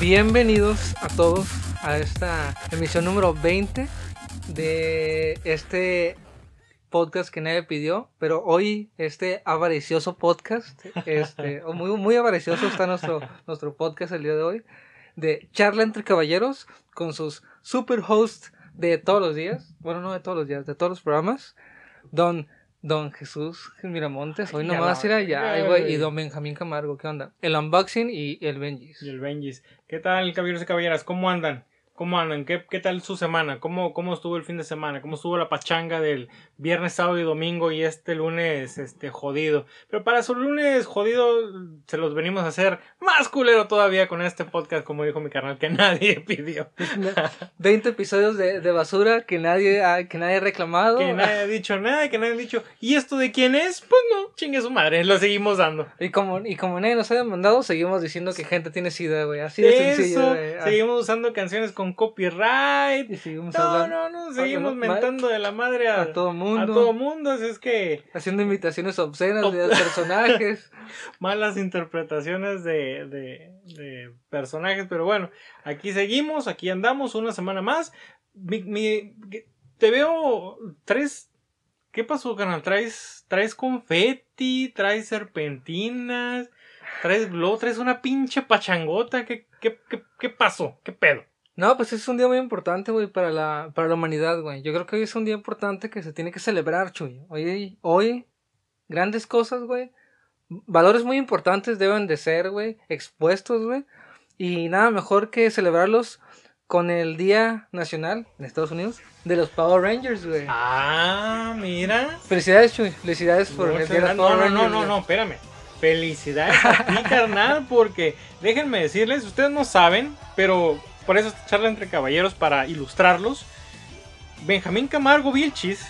Bienvenidos a todos a esta emisión número 20 de este podcast que nadie pidió, pero hoy este avaricioso podcast, muy, muy avaricioso está nuestro podcast el día de hoy, de Charla entre Caballeros, con sus super hosts de todos los días, bueno, no de todos los días, de todos los programas, Don Jesús Miramontes, hoy nomás era ya, güey, y Don Benjamín Camargo, ¿qué onda? El Unboxing y el Benjis. ¿Qué tal, caballeros y caballeras? ¿Cómo andan? ¿Qué tal su semana? ¿Cómo estuvo el fin de semana? ¿Cómo estuvo la pachanga del viernes, sábado y domingo y este lunes jodido? Pero para su lunes jodido se los venimos a hacer más culero todavía con este podcast, como dijo mi carnal, que nadie pidió. 20 episodios de basura que nadie ha reclamado. Que nadie ha dicho nada, que nadie ha dicho, ¿y esto de quién es? Pues no, chingue su madre, lo seguimos dando. Y como nadie nos ha demandado, seguimos diciendo que gente tiene sida, güey, así de sencillo. Seguimos usando canciones con copyright. Seguimos mentando de la madre a todo mundo. Así es que haciendo imitaciones obscenas de personajes, malas interpretaciones de personajes, pero bueno, aquí seguimos, aquí andamos una semana más. Te veo tres. ¿Qué pasó, canal? Traes confeti, traes serpentinas, traes globo, traes una pinche pachangota. ¿Qué pasó? ¿Qué pedo? No, pues es un día muy importante, güey, para la humanidad, güey. Yo creo que hoy es un día importante que se tiene que celebrar, Chuy. Hoy grandes cosas, güey. Valores muy importantes deben de ser, güey, expuestos, güey. Y nada mejor que celebrarlos con el Día Nacional en Estados Unidos de los Power Rangers, güey. Ah, mira. Felicidades, Chuy. Felicidades por el Día de los Power Rangers. No, espérame. Felicidades a ti, carnal, porque déjenme decirles, ustedes no saben, pero... Por eso esta charla entre caballeros, para ilustrarlos. Benjamín Camargo Vilchis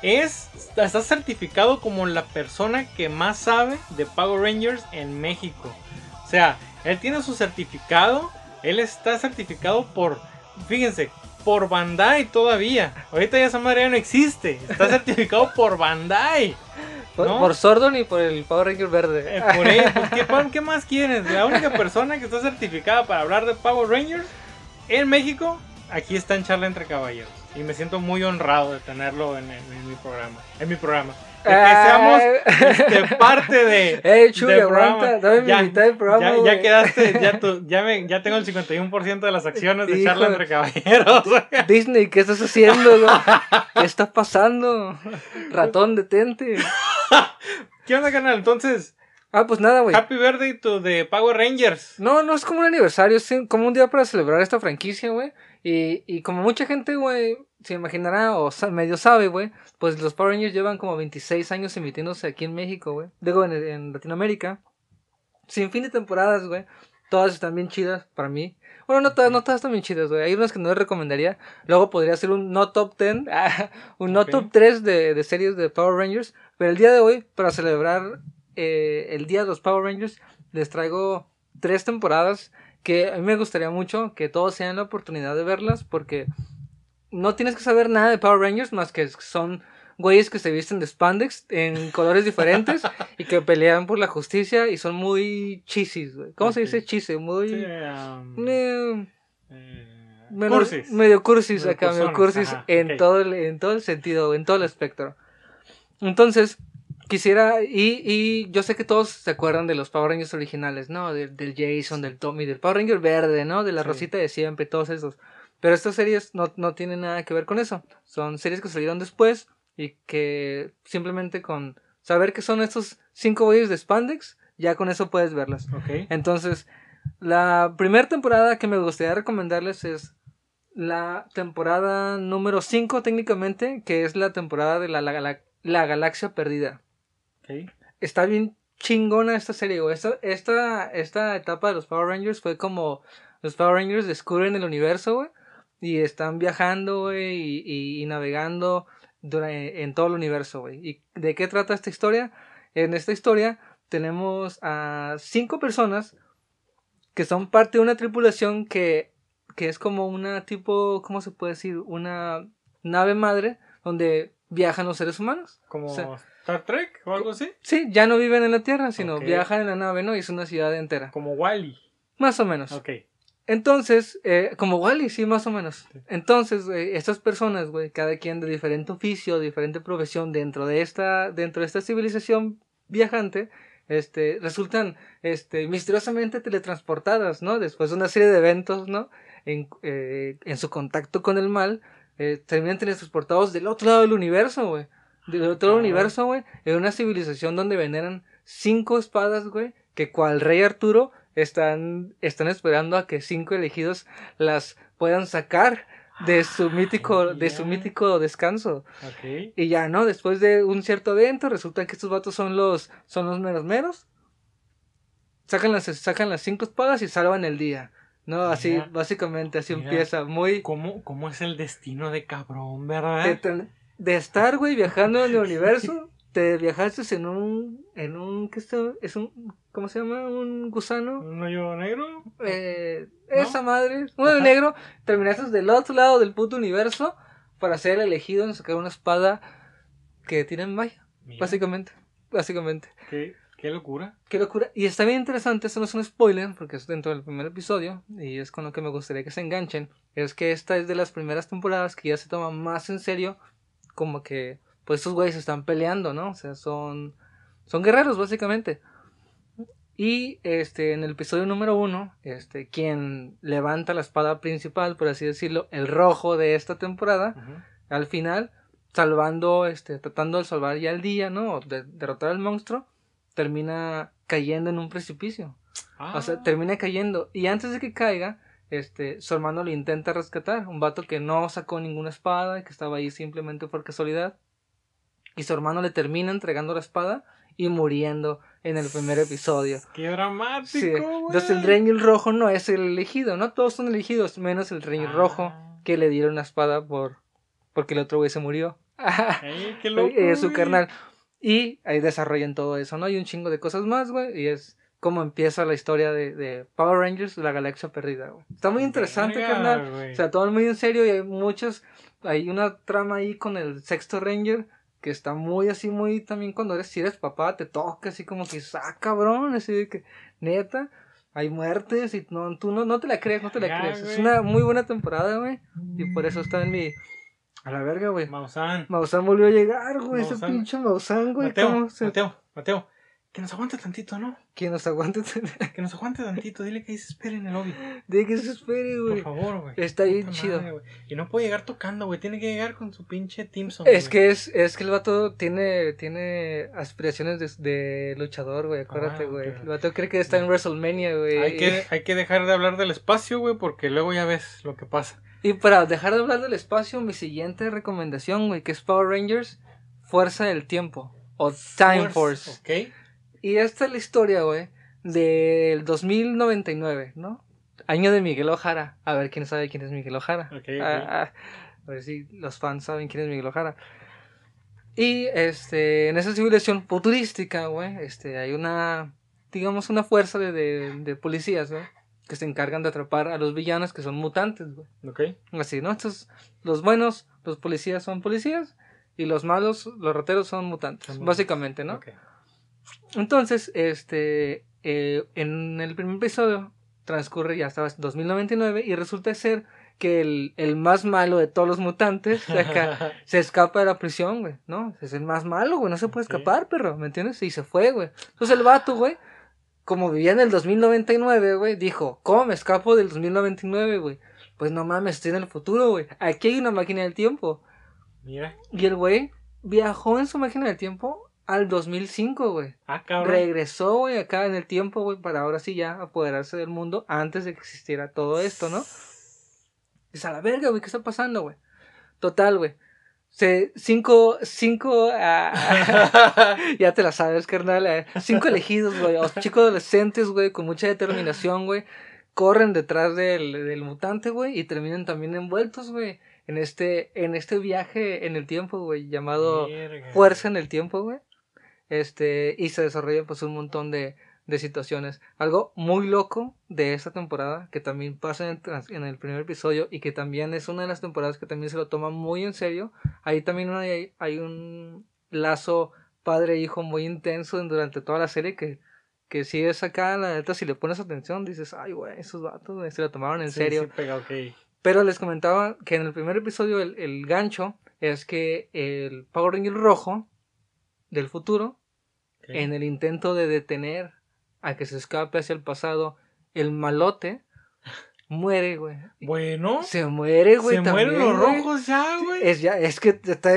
está certificado como la persona que más sabe de Power Rangers en México. O sea, él tiene su certificado. Él está certificado por, fíjense, por Bandai todavía. Ahorita ya esa madre ya no existe. Está certificado por Bandai. ¿No? Por Sordon y por el Power Ranger verde. Por ahí, pues, ¿qué más quieres? La única persona que está certificada para hablar de Power Rangers en México, aquí está en Charla entre Caballeros. Y me siento muy honrado de tenerlo en mi programa. De que seamos parte de... Chuy, aguanta, dame mi mitad del programa. Ya quedaste, ya tengo el 51% de las acciones de Charla entre Caballeros. Disney, ¿qué estás haciendo? ¿Qué está pasando? Ratón, detente. ¿Qué onda, canal? Entonces... Ah, pues nada, güey. Happy birthday to the Power Rangers. No es como un aniversario, es como un día para celebrar esta franquicia, güey. Y como mucha gente, güey, se imaginará o medio sabe, güey, pues los Power Rangers llevan como 26 años emitiéndose aquí en México, güey. Digo, en Latinoamérica. Sin fin de temporadas, güey. Todas están bien chidas para mí. Bueno, no todas están bien chidas, güey. Hay unas que no les recomendaría. Luego podría hacer un no top 10, un no top 3 de series de Power Rangers. Pero el día de hoy, para celebrar el día de los Power Rangers, les traigo 3 temporadas que a mí me gustaría mucho que todos tengan la oportunidad de verlas, porque no tienes que saber nada de Power Rangers más que son güeyes que se visten de spandex en colores diferentes y que pelean por la justicia y son muy chisis, güey. ¿Cómo se dice chise? Muy... Sí, cursis. Medio cursis medio acá, personas, medio cursis en todo el sentido, en todo el espectro. Entonces, quisiera... Y yo sé que todos se acuerdan de los Power Rangers originales, ¿no? Del Jason, del Tommy, del Power Ranger verde, ¿no? De la Rosita de siempre, todos esos. Pero estas series no tienen nada que ver con eso. Son series que salieron después... Y que simplemente con saber que son estos 5 güeyes de spandex, ya con eso puedes verlas. Okay. Entonces, la primera temporada que me gustaría recomendarles es la temporada número 5 técnicamente, que es la temporada de la Galaxia Perdida. Okay. Está bien chingona esta serie. Esta etapa de los Power Rangers fue como los Power Rangers descubren el universo, güey, y están viajando, güey, y navegando en todo el universo, güey. ¿Y de qué trata esta historia? En esta historia tenemos a 5 personas que son parte de una tripulación que es como una tipo, ¿cómo se puede decir? Una nave madre donde viajan los seres humanos. ¿Como Star Trek o algo así? Sí, ya no viven en la Tierra, sino viajan en la nave, ¿no? Y es una ciudad entera. ¿Como Wall-E? Más o menos. Ok. Entonces, como Wally, sí, más o menos. Entonces, güey, estas personas, güey, cada quien de diferente oficio, diferente profesión dentro de esta civilización viajante, resultan misteriosamente teletransportadas, ¿no? Después de una serie de eventos, ¿no? En su contacto con el mal, terminan teletransportados del otro lado del universo, güey. Del otro lado del universo, güey, en una civilización donde veneran 5 espadas, güey, que cual rey Arturo están esperando a que 5 elegidos las puedan sacar de su mítico, descanso. Okay. Y ya, ¿no? Después de un cierto evento, resulta que estos vatos son los meros. Sacan las 5 espadas y salvan el día. No, así, mira, básicamente, así mira, empieza. Muy. ¿Cómo es el destino de cabrón, verdad? De estar, güey, viajando en el universo. Te viajaste en un ¿qué es un? ¿Cómo se llama? ¿Un gusano? ¿Un hoyo negro? ¿No? Esa madre, un hoyo negro. Terminaste del otro lado del puto universo para ser elegido en sacar una espada que tiene magia. Mira. Básicamente. ¿Qué locura? Qué locura. Y está bien interesante, esto no es un spoiler, porque es dentro del primer episodio, y es con lo que me gustaría que se enganchen. Es que esta es de las primeras temporadas que ya se toma más en serio, como que... pues estos güeyes están peleando, ¿no? O sea, son guerreros, básicamente. Y, en el episodio número 1, quien levanta la espada principal, por así decirlo, el rojo de esta temporada, al final, tratando de salvar ya el día, ¿no? O de derrotar al monstruo, termina cayendo en un precipicio. Ah. O sea, termina cayendo. Y antes de que caiga, su hermano lo intenta rescatar. Un vato que no sacó ninguna espada, que estaba ahí simplemente por casualidad. Y su hermano le termina entregando la espada y muriendo en el primer episodio. ¡Qué dramático, güey! Sí. Entonces el rey rojo no es el elegido, ¿no? Todos son elegidos, menos el rey rojo, que le dieron la espada porque el otro güey se murió. ¡Ay, qué loco, su carnal! Y ahí desarrollan todo eso, ¿no? Y un chingo de cosas más, güey. Y es como empieza la historia de Power Rangers, la galaxia perdida, güey. Está muy interesante, carnal. Wey. O sea, todo muy en serio y hay muchos... hay una trama ahí con el sexto Ranger... que está muy así, muy también cuando si eres papá, te toca así como que, cabrón, así de que, neta, hay muertes y tú no te la crees, güey. Es una muy buena temporada, güey, y por eso está en mi, a la verga, güey. Maussan volvió a llegar, güey, ese pinche Maussan, güey. Mateo, que nos aguante tantito, ¿no? Que nos aguante tantito, dile que ahí se espere en el lobby. Dile que se espere, güey. Por favor, güey. Está bien madre, chido. Wey. Y no puede llegar tocando, güey, tiene que llegar con su pinche Timson. Es que el vato tiene aspiraciones de luchador, güey, acuérdate, güey. El vato cree que está en WrestleMania, güey. Hay que dejar de hablar del espacio, güey, porque luego ya ves lo que pasa. Y para dejar de hablar del espacio, mi siguiente recomendación, güey, que es Power Rangers, Fuerza del Tiempo, o Time Force. Ok. Y esta es la historia, güey, del 2099, ¿no? Año de Miguel O'Hara. A ver, ¿quién sabe quién es Miguel O'Hara? Okay. A ver si los fans saben quién es Miguel O'Hara. Y, en esa civilización futurística, güey, hay una, digamos, una fuerza de policías, güey, que se encargan de atrapar a los villanos que son mutantes, güey. Okay. Así, ¿no? Estos, los buenos, los policías son policías, y los malos, los rateros son mutantes, básicamente, ¿no? Okay. Entonces, en el primer episodio transcurre ya hasta 2099 y resulta ser que el más malo de todos los mutantes de acá se escapa de la prisión, güey, ¿no? Es el más malo, güey, no se puede escapar, perro, ¿me entiendes? Y se fue, güey. Entonces el vato, güey, como vivía en el 2099, güey, dijo, ¿cómo me escapo del 2099, güey? Pues no mames, estoy en el futuro, güey, aquí hay una máquina del tiempo. Mira. Y el güey viajó en su máquina del tiempo al 2005, güey. Ah, cabrón. Regresó, güey, acá en el tiempo, güey, para ahora sí ya apoderarse del mundo antes de que existiera todo esto, ¿no? Es a la verga, güey, ¿qué está pasando, güey? Total, güey. Ya te la sabes, carnal. 5 elegidos, güey. Chicos adolescentes, güey, con mucha determinación, güey. Corren detrás del mutante, güey, y terminan también envueltos, güey, en este viaje en el tiempo, güey, llamado Mierga. Fuerza en el tiempo, güey. Y se desarrollan pues un montón de situaciones. Algo muy loco de esta temporada, que también pasa en el primer episodio, y que también es una de las temporadas que también se lo toma muy en serio. Ahí también hay un lazo padre-hijo muy intenso durante toda la serie, que Que si es acá, la neta, si le pones atención, dices, ay, güey, esos vatos se la tomaron en serio. Sí, pega, okay. Pero les comentaba que en el primer episodio el gancho es que el Power Ranger rojo del futuro, okay, en el intento de detener a que se escape hacia el pasado, el malote muere, güey. Bueno. Se muere, güey. Se también, mueren los rojos ya, güey. Es que está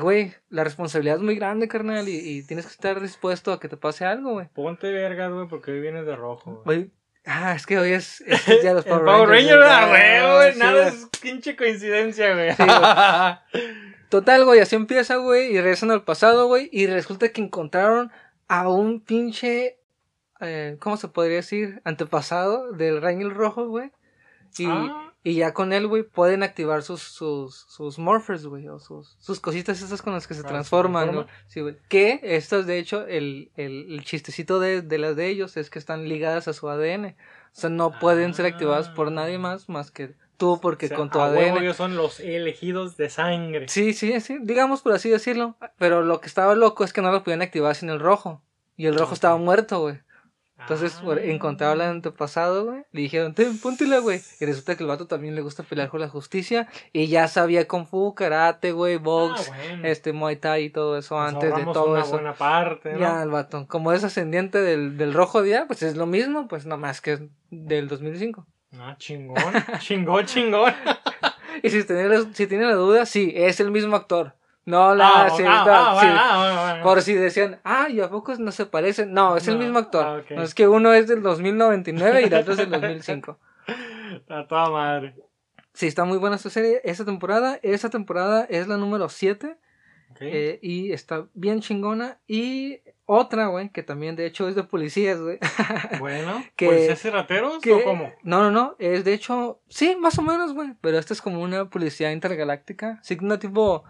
Güey, la responsabilidad es muy grande, carnal, y tienes que estar dispuesto a que te pase algo, güey. Ponte vergas, güey, porque hoy vienes de rojo, güey. Ah, es que hoy es el día de los Power Rangers. Power Rangers, güey, sí, nada, es pinche coincidencia, güey. Sí, total, güey, así empieza, güey, y regresan al pasado, güey, y resulta que encontraron a un pinche, ¿cómo se podría decir? Antepasado del Ranger rojo, güey. Y ya con él, güey, pueden activar sus morphers, güey, o sus cositas esas con las que se transforman, ¿no? Sí, güey. Que estas, de hecho, el chistecito de las de ellos es que están ligadas a su ADN. O sea, no pueden ser activadas por nadie más que tú, porque o sea, con tu ADN... Huevo, ellos son los elegidos de sangre. Sí, digamos por así decirlo. Pero lo que estaba loco es que no los podían activar sin el rojo. Y el rojo estaba muerto, güey. Entonces, encontraron al antepasado, güey. Le dijeron, póntela, güey. Y resulta que el vato también le gusta pelear con la justicia. Y ya sabía Kung Fu, karate, güey, box, bueno, Muay Thai y todo eso. Nos antes de todo una eso. Buena parte, ¿no? Ya, el vato. Como es ascendiente del rojo de ya, pues es lo mismo, pues nada más que es del 2005. Ah, chingón. chingón. Y si tiene la duda, sí, es el mismo actor. No, la señorita, bueno. Por si decían, ¿y a poco no se parecen? No, es el mismo actor. Okay. No, es que uno es del 2099 y el otro es del 2005. A toda madre. Sí, está muy buena esta serie. Esta temporada es la número 7. Okay. Y está bien chingona. Y otra, güey, que también de hecho es de policías, güey. Bueno, ¿policías y rateros o cómo? No, es de hecho, sí, más o menos, güey. Pero esta es como una policía intergaláctica. Sí, no tipo...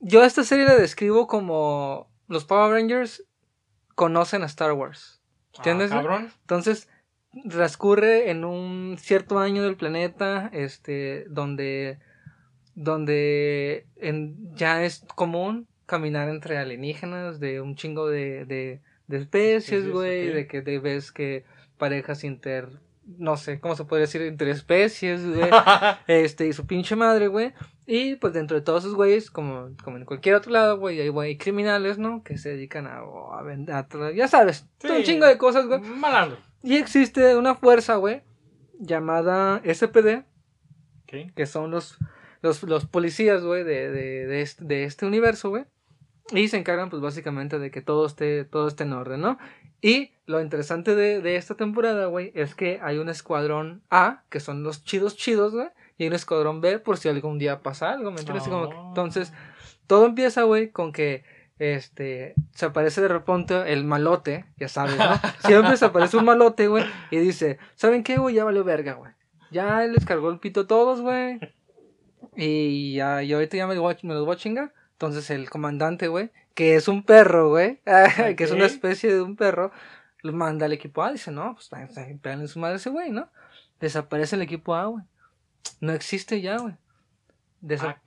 Yo esta serie la describo como los Power Rangers conocen a Star Wars. ¿Entiendes? Cabrón. Entonces, transcurre en un cierto año del planeta, donde ya es común caminar entre alienígenas de un chingo de especies, güey, sí, okay. De que te ves que parejas no sé, ¿cómo se podría decir? Interespecies, güey. Y su pinche madre, güey. Y, pues, dentro de todos esos güeyes, como en cualquier otro lado, güey, hay güey criminales, ¿no? Que se dedican a vender, ya sabes, sí, un chingo de cosas, güey. Malandro. Y existe una fuerza, güey, llamada SPD, okay, que son los policías, güey, de este universo, güey. Y se encargan, pues, básicamente de que todo esté en orden, ¿no? Y lo interesante de esta temporada, güey, es que hay un escuadrón A, que son los chidos, güey, y hay un escuadrón B por si algún día pasa algo, ¿me entiendes? Como que, entonces, todo empieza, güey, con que se aparece de repente el malote, ya sabes, ¿no? Siempre se aparece un malote, güey, y dice, ¿saben qué, güey? Ya valió verga, güey. Ya les cargó el pito a todos, güey. Y ya, yo ahorita ya me los voy a chingar. Entonces el comandante, güey, que es un perro, güey, okay, que es una especie de un perro, lo manda al equipo A, dice, no, pues pegan en su madre ese güey, ¿no? Desaparece el equipo A, güey. No existe ya, güey.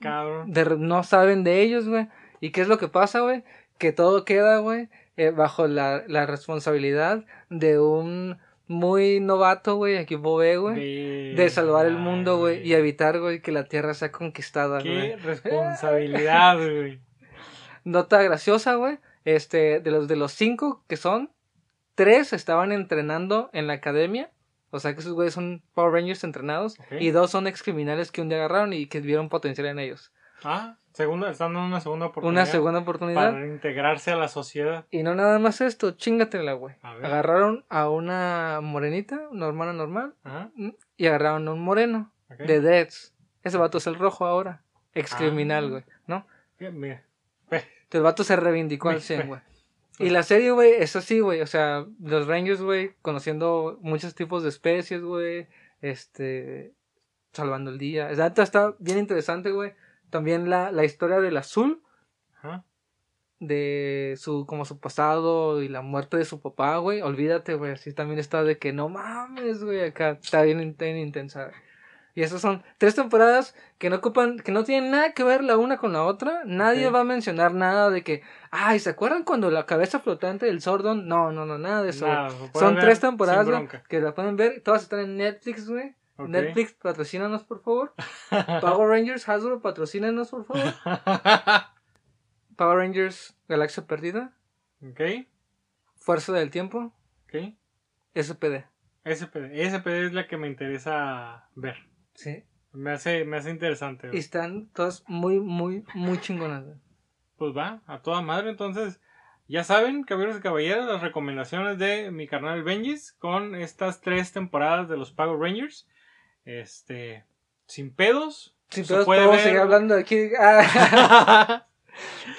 Cabrón. No saben de ellos, güey. ¿Y qué es lo que pasa, güey? Que todo queda, güey, bajo la responsabilidad de un muy novato, güey, equipo B, güey, de salvar el mundo, güey, y evitar, güey, que la Tierra sea conquistada, güey. Qué responsabilidad, güey. Nota graciosa, güey, de los 5 que son, 3 estaban entrenando en la academia, o sea que esos güeyes son Power Rangers entrenados, okay, y 2 son ex criminales que un día agarraron y que vieron potencial en ellos. Están dando una segunda oportunidad. Una segunda oportunidad. Para integrarse a la sociedad. Y no nada más esto, chingatela, güey. Agarraron a una morenita, una hermana normal, ajá, y agarraron a un moreno, okay, de dreads. Ese vato es el rojo ahora, ex criminal, güey, ¿no? Mira. El vato se reivindicó al 100, güey. Y la serie, güey, es así, güey. O sea, los Rangers, güey, conociendo muchos tipos de especies, güey. Salvando el día. Está bien interesante, güey. También la historia del azul. Ajá. De su pasado y la muerte de su papá, güey. Olvídate, güey. Así también está de que no mames, güey. Acá está bien intensa. Y estas son tres temporadas que no ocupan, que no tienen nada que ver la una con la otra. Nadie va a mencionar nada de que, ay, ¿se acuerdan cuando la cabeza flotante del Sordon? No, nada de eso. Nah, son tres temporadas que la pueden ver. Todas están en Netflix, güey. Okay. Netflix, patrocínanos, por favor. Power Rangers, Hasbro, patrocínanos, por favor. Power Rangers, Galaxia Perdida. Ok. Fuerza del Tiempo. Ok. SPD es la que me interesa ver. Sí. Me hace interesante. Güey. Y están todas muy, muy, muy chingonas. Güey. Pues va, a toda madre. Entonces, ya saben, caballeros y caballeras, las recomendaciones de mi carnal Benjis con estas tres temporadas de los Power Rangers. Sin pedos. Sin pedos, podemos seguir hablando aquí. Ah.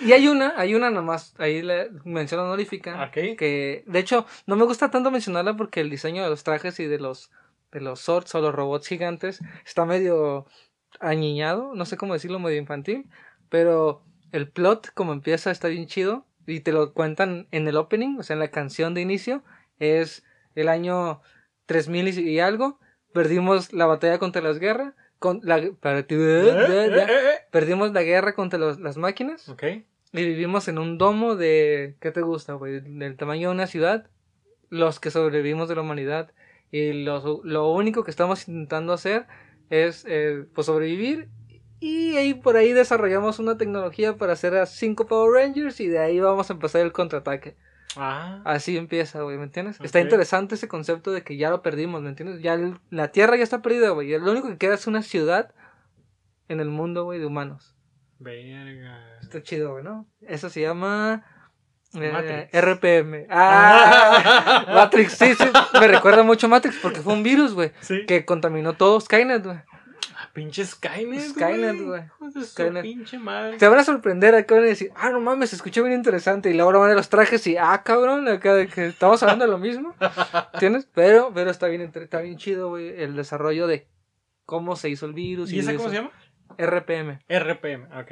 Y hay una nomás, ahí la mención honorífica, okay. Que de hecho no me gusta tanto mencionarla porque el diseño de los trajes y de los swords o los robots gigantes está medio añiñado, no sé cómo decirlo, medio infantil, pero el plot como empieza está bien chido y te lo cuentan en el opening, o sea en la canción de inicio, es el año 3000 y algo, perdimos la batalla contra las guerras. Perdimos la guerra contra las máquinas. Okay. Y vivimos en un domo de... ¿Qué te gusta, güey? Del tamaño de una ciudad. Los que sobrevivimos de la humanidad. Y lo único que estamos intentando hacer es pues sobrevivir. Y ahí por ahí desarrollamos una tecnología para hacer a 5 Power Rangers. Y de ahí vamos a empezar el contraataque. Ah. Así empieza, güey, ¿me entiendes? Okay. Está interesante ese concepto de que ya lo perdimos, ¿me entiendes? Ya la Tierra ya está perdida, güey. Lo único que queda es una ciudad en el mundo, güey, de humanos. Verga. Está chido, güey, ¿no? Eso se llama... Matrix. RPM. ¡Ah! Matrix, sí. Me recuerda mucho a Matrix porque fue un virus, güey. ¿Sí? Que contaminó todo Skynet, güey. Pinche Skynet, güey. Pinche madre. Te van a sorprender acá, van a decir, ah, no mames, escuché bien interesante. Y luego van a los trajes y, ah, cabrón, acá de que estamos hablando de lo mismo. ¿Entiendes? Pero está bien chido, güey, el desarrollo de cómo se hizo el virus. ¿Y esa cómo se llama? RPM, ok.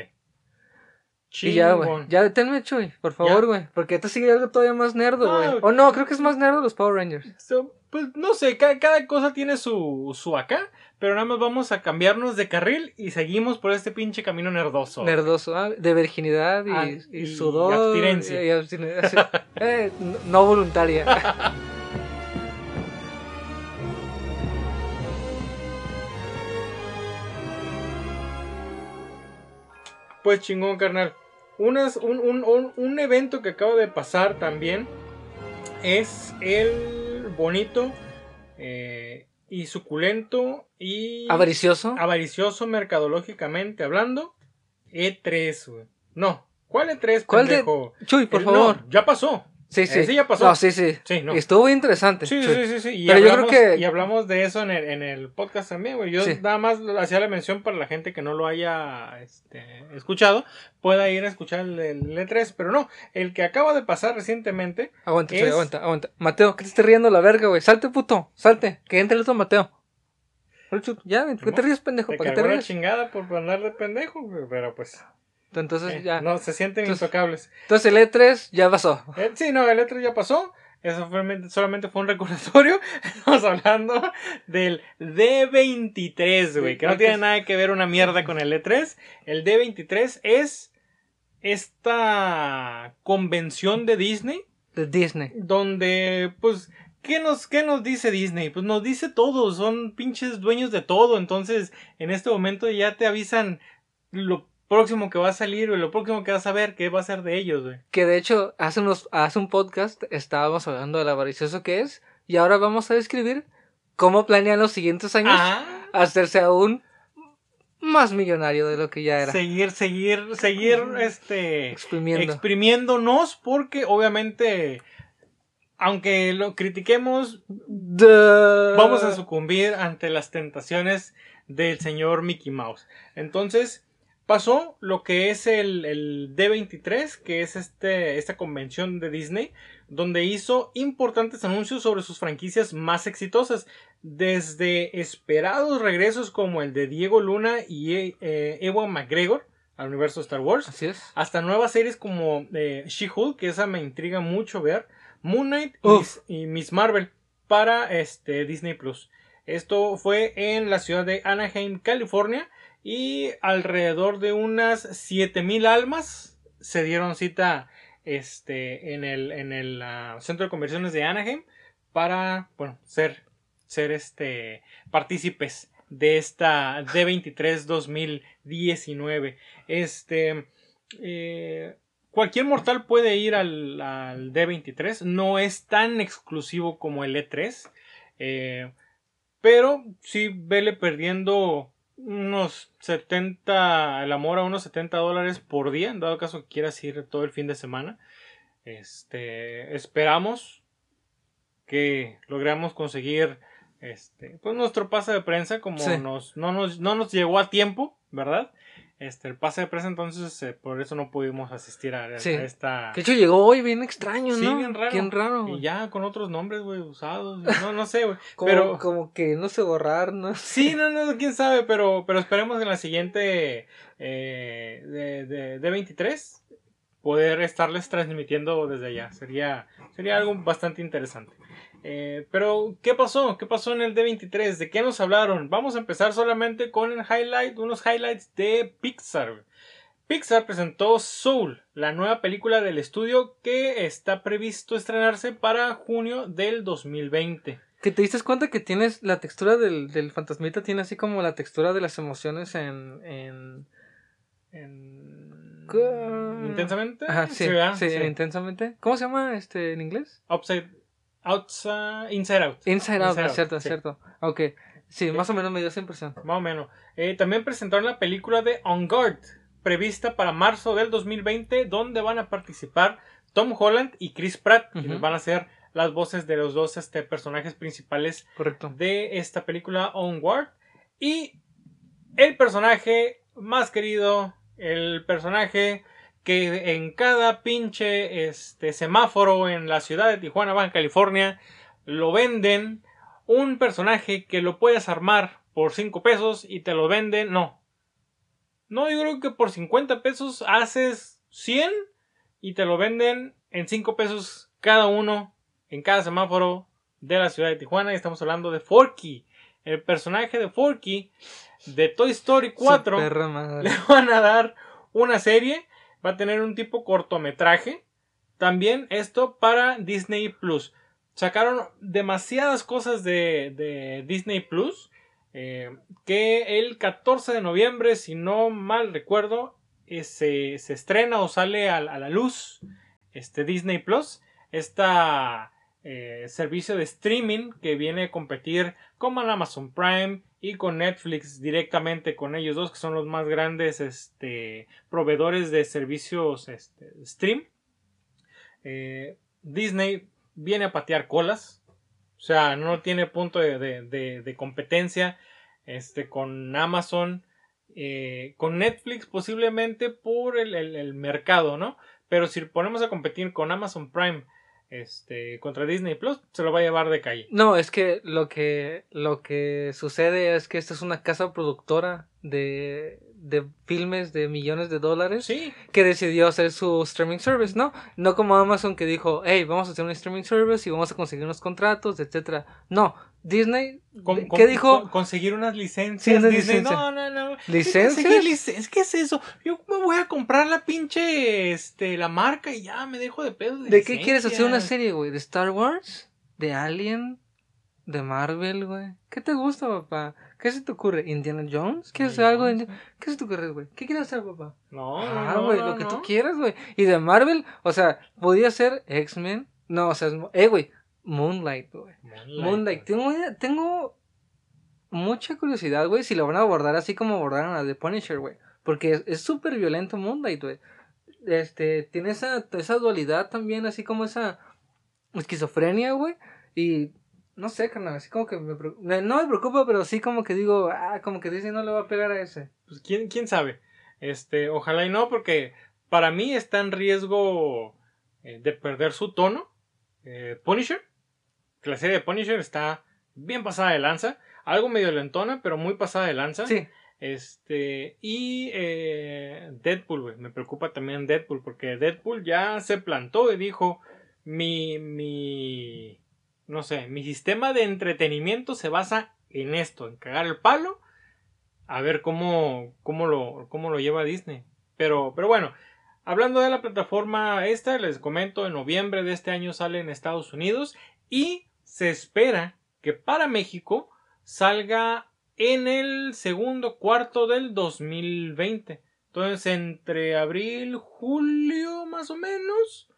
Chingón. Y ya, güey. Ya deténme, Chuy, por favor, güey. Porque esto sigue algo todavía más nerdo, güey. O no, creo que es más nerdo los Power Rangers. Pues no sé, cada cosa tiene su acá. Pero nada más vamos a cambiarnos de carril y seguimos por este pinche camino nerdoso. Nerdoso, de virginidad y sudor. Y abstinencia. No voluntaria. Pues chingón, carnal. Un evento que acaba de pasar también es el bonito y suculento y... Avaricioso mercadológicamente hablando. E3, güey. No, ¿cuál E3, ¿Cuál pendejo? Chuy, por favor. No, ya pasó. Sí. Ese ya pasó. No, sí. No. Estuvo interesante. Sí. Y pero yo creo que... Y hablamos de eso en el podcast también, güey. Yo nada más hacía la mención para la gente que no lo haya escuchado. Pueda ir a escuchar el E3. Pero no, el que acaba de pasar recientemente... Aguanta. Mateo, ¿qué te estás riendo la verga, güey? Salte, puto. Salte. Que entre el otro Mateo. Ya, ¿qué te ríes, pendejo? ¿Para qué te ríes? Una chingada por andar de pendejo, güey. Pero pues... Entonces ya... No, se sienten intocables. Entonces el E3 ya pasó. El E3 ya pasó. Eso solamente fue un recordatorio. Estamos hablando del D23, güey. Que no tiene nada que ver una mierda con el E3. El D23 es esta convención de Disney. Donde, pues... ¿Qué nos dice Disney? Pues nos dice todo. Son pinches dueños de todo. Entonces, en este momento ya te avisan lo próximo que va a salir, güey, lo próximo que vas a ver, qué va a ser de ellos, güey. Que de hecho, hace un podcast estábamos hablando del avaricioso que es, y ahora vamos a describir cómo planean los siguientes años hacerse aún más millonario de lo que ya era. Seguir, exprimiéndonos, porque obviamente, aunque lo critiquemos, vamos a sucumbir ante las tentaciones del señor Mickey Mouse. Entonces, pasó lo que es el D23, que es esta convención de Disney, donde hizo importantes anuncios sobre sus franquicias más exitosas, desde esperados regresos como el de Diego Luna y Ewan McGregor al universo Star Wars. Así es. Hasta nuevas series como She-Hulk, que esa me intriga mucho ver, Moon Knight y Miss Marvel para Disney+. Esto fue en la ciudad de Anaheim, California, y alrededor de unas 7,000 almas se dieron cita en el Centro de Convenciones de Anaheim para, bueno, ser partícipes de esta D23 2019. Cualquier mortal puede ir al D23. No es tan exclusivo como el E3. Pero sí vele perdiendo unos $70 por día. En dado caso que quieras ir todo el fin de semana. Esperamos que logramos conseguir pues nuestro pase de prensa. Como sí, no nos llegó a tiempo, ¿verdad? El pase de prensa, entonces por eso no pudimos asistir a esta... Que hecho llegó hoy bien extraño, sí, ¿no? Sí, bien raro. Bien raro, y ya con otros nombres, güey, usados. No sé, güey. Pero... como que no sé borrar, ¿no? Sí, no, quién sabe, pero esperemos que en la siguiente de D23 poder estarles transmitiendo desde allá. Sería algo bastante interesante. Pero, ¿qué pasó? ¿Qué pasó en el D23? ¿De qué nos hablaron? Vamos a empezar solamente con unos highlights de Pixar. Pixar presentó Soul, la nueva película del estudio que está previsto estrenarse para junio del 2020. ¿Que te diste cuenta que tienes la textura del fantasmita? Tiene así como la textura de las emociones ¿Intensamente? Ajá, sí, Intensamente. ¿Cómo se llama en inglés? Inside Out, es cierto. Ok, sí, más o menos me dio esa impresión. Más o menos. También presentaron la película de On Guard, prevista para marzo del 2020, donde van a participar Tom Holland y Chris Pratt, quienes van a ser las voces de los dos personajes principales. Correcto. De esta película On Guard. Y el personaje más querido, el personaje que en cada pinche semáforo en la ciudad de Tijuana, Baja California, lo venden. Un personaje que lo puedes armar por $5 y te lo venden. No, yo creo que por $50 haces 100 y te lo venden en $5 cada uno en cada semáforo de la ciudad de Tijuana. Y estamos hablando de Forky, el personaje de Forky de Toy Story 4. Le van a dar una serie. Va a tener un tipo cortometraje. También esto para Disney Plus. Sacaron demasiadas cosas de Disney Plus. Que el 14 de noviembre, si no mal recuerdo, se estrena o sale a la luz Disney Plus. Esta servicio de streaming que viene a competir con Amazon Prime y con Netflix directamente, con ellos dos que son los más grandes proveedores de servicios stream. Disney viene a patear colas, o sea, no tiene punto de competencia con Amazon, con Netflix posiblemente por el mercado, ¿no? Pero si ponemos a competir con Amazon Prime contra Disney Plus, se lo va a llevar de calle. No, es que lo que sucede es que esta es una casa productora de filmes de millones de dólares, sí, que decidió hacer su streaming service, ¿no? No como Amazon que dijo, hey, vamos a hacer un streaming service y vamos a conseguir unos contratos, etcétera. No, Disney, ¿qué dijo? Conseguir unas licencias. Sí, Disney. No. ¿Licencias? ¿Qué es eso? Yo me voy a comprar la pinche, la marca y ya me dejo de pedo. ¿De qué quieres hacer una serie, güey? ¿De Star Wars? ¿De Alien? ¿De Marvel, güey? ¿Qué te gusta, papá? ¿Qué se te ocurre? ¿Indiana Jones? ¿Quieres hacer algo de Indiana? ¿Qué se te ocurre, güey? ¿Qué quieres hacer, papá? No, güey, lo que tú quieras, güey. Y de Marvel, o sea, podía ser X-Men. No, o sea, güey, Moonlight, güey. Moonlight. Tengo mucha curiosidad, güey, si lo van a abordar así como abordaron a The Punisher, güey. Porque es súper violento Moonlight, güey. Tiene esa dualidad también, así como esa esquizofrenia, güey. Y... no sé, carnal, así como que no me preocupa, pero sí como que digo, como que Disney no le va a pegar a ese. Pues quién sabe. Ojalá y no, porque para mí está en riesgo de perder su tono. Punisher, la serie de Punisher está bien pasada de lanza, algo medio lentona, pero muy pasada de lanza. Sí. Y Deadpool, güey, me preocupa también Deadpool, porque Deadpool ya se plantó y dijo, mi sistema de entretenimiento se basa en esto, en cagar el palo, a ver cómo lo lleva Disney. Pero bueno, hablando de la plataforma esta, les comento, en noviembre de este año sale en Estados Unidos y se espera que para México salga en el segundo cuarto del 2020. Entonces, entre abril, julio, más o menos,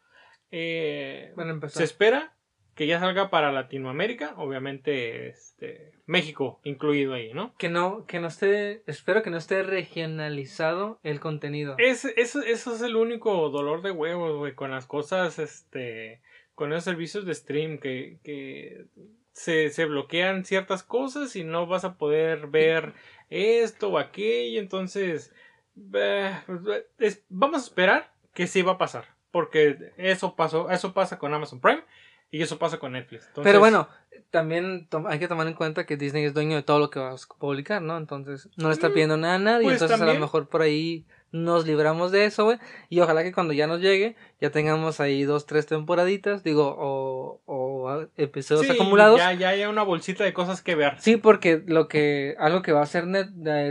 se espera que ya salga para Latinoamérica, obviamente México incluido ahí, ¿no? Que no esté, espero que no esté regionalizado el contenido. Eso es el único dolor de huevos, güey, con las cosas, con los servicios de stream que se bloquean ciertas cosas y no vas a poder ver esto o aquello, entonces... vamos a esperar que sí va a pasar, porque eso pasa con Amazon Prime y eso pasa con Netflix. Entonces, pero bueno, también hay que tomar en cuenta que Disney es dueño de todo lo que vas a publicar, ¿no? Entonces no le está pidiendo nada a nadie, pues entonces también, a lo mejor por ahí nos libramos de eso, güey. Y ojalá que cuando ya nos llegue, ya tengamos ahí 2, 3 temporaditas, digo, o episodios, sí, acumulados. Ya hay una bolsita de cosas que ver. Sí, porque algo que va a hacer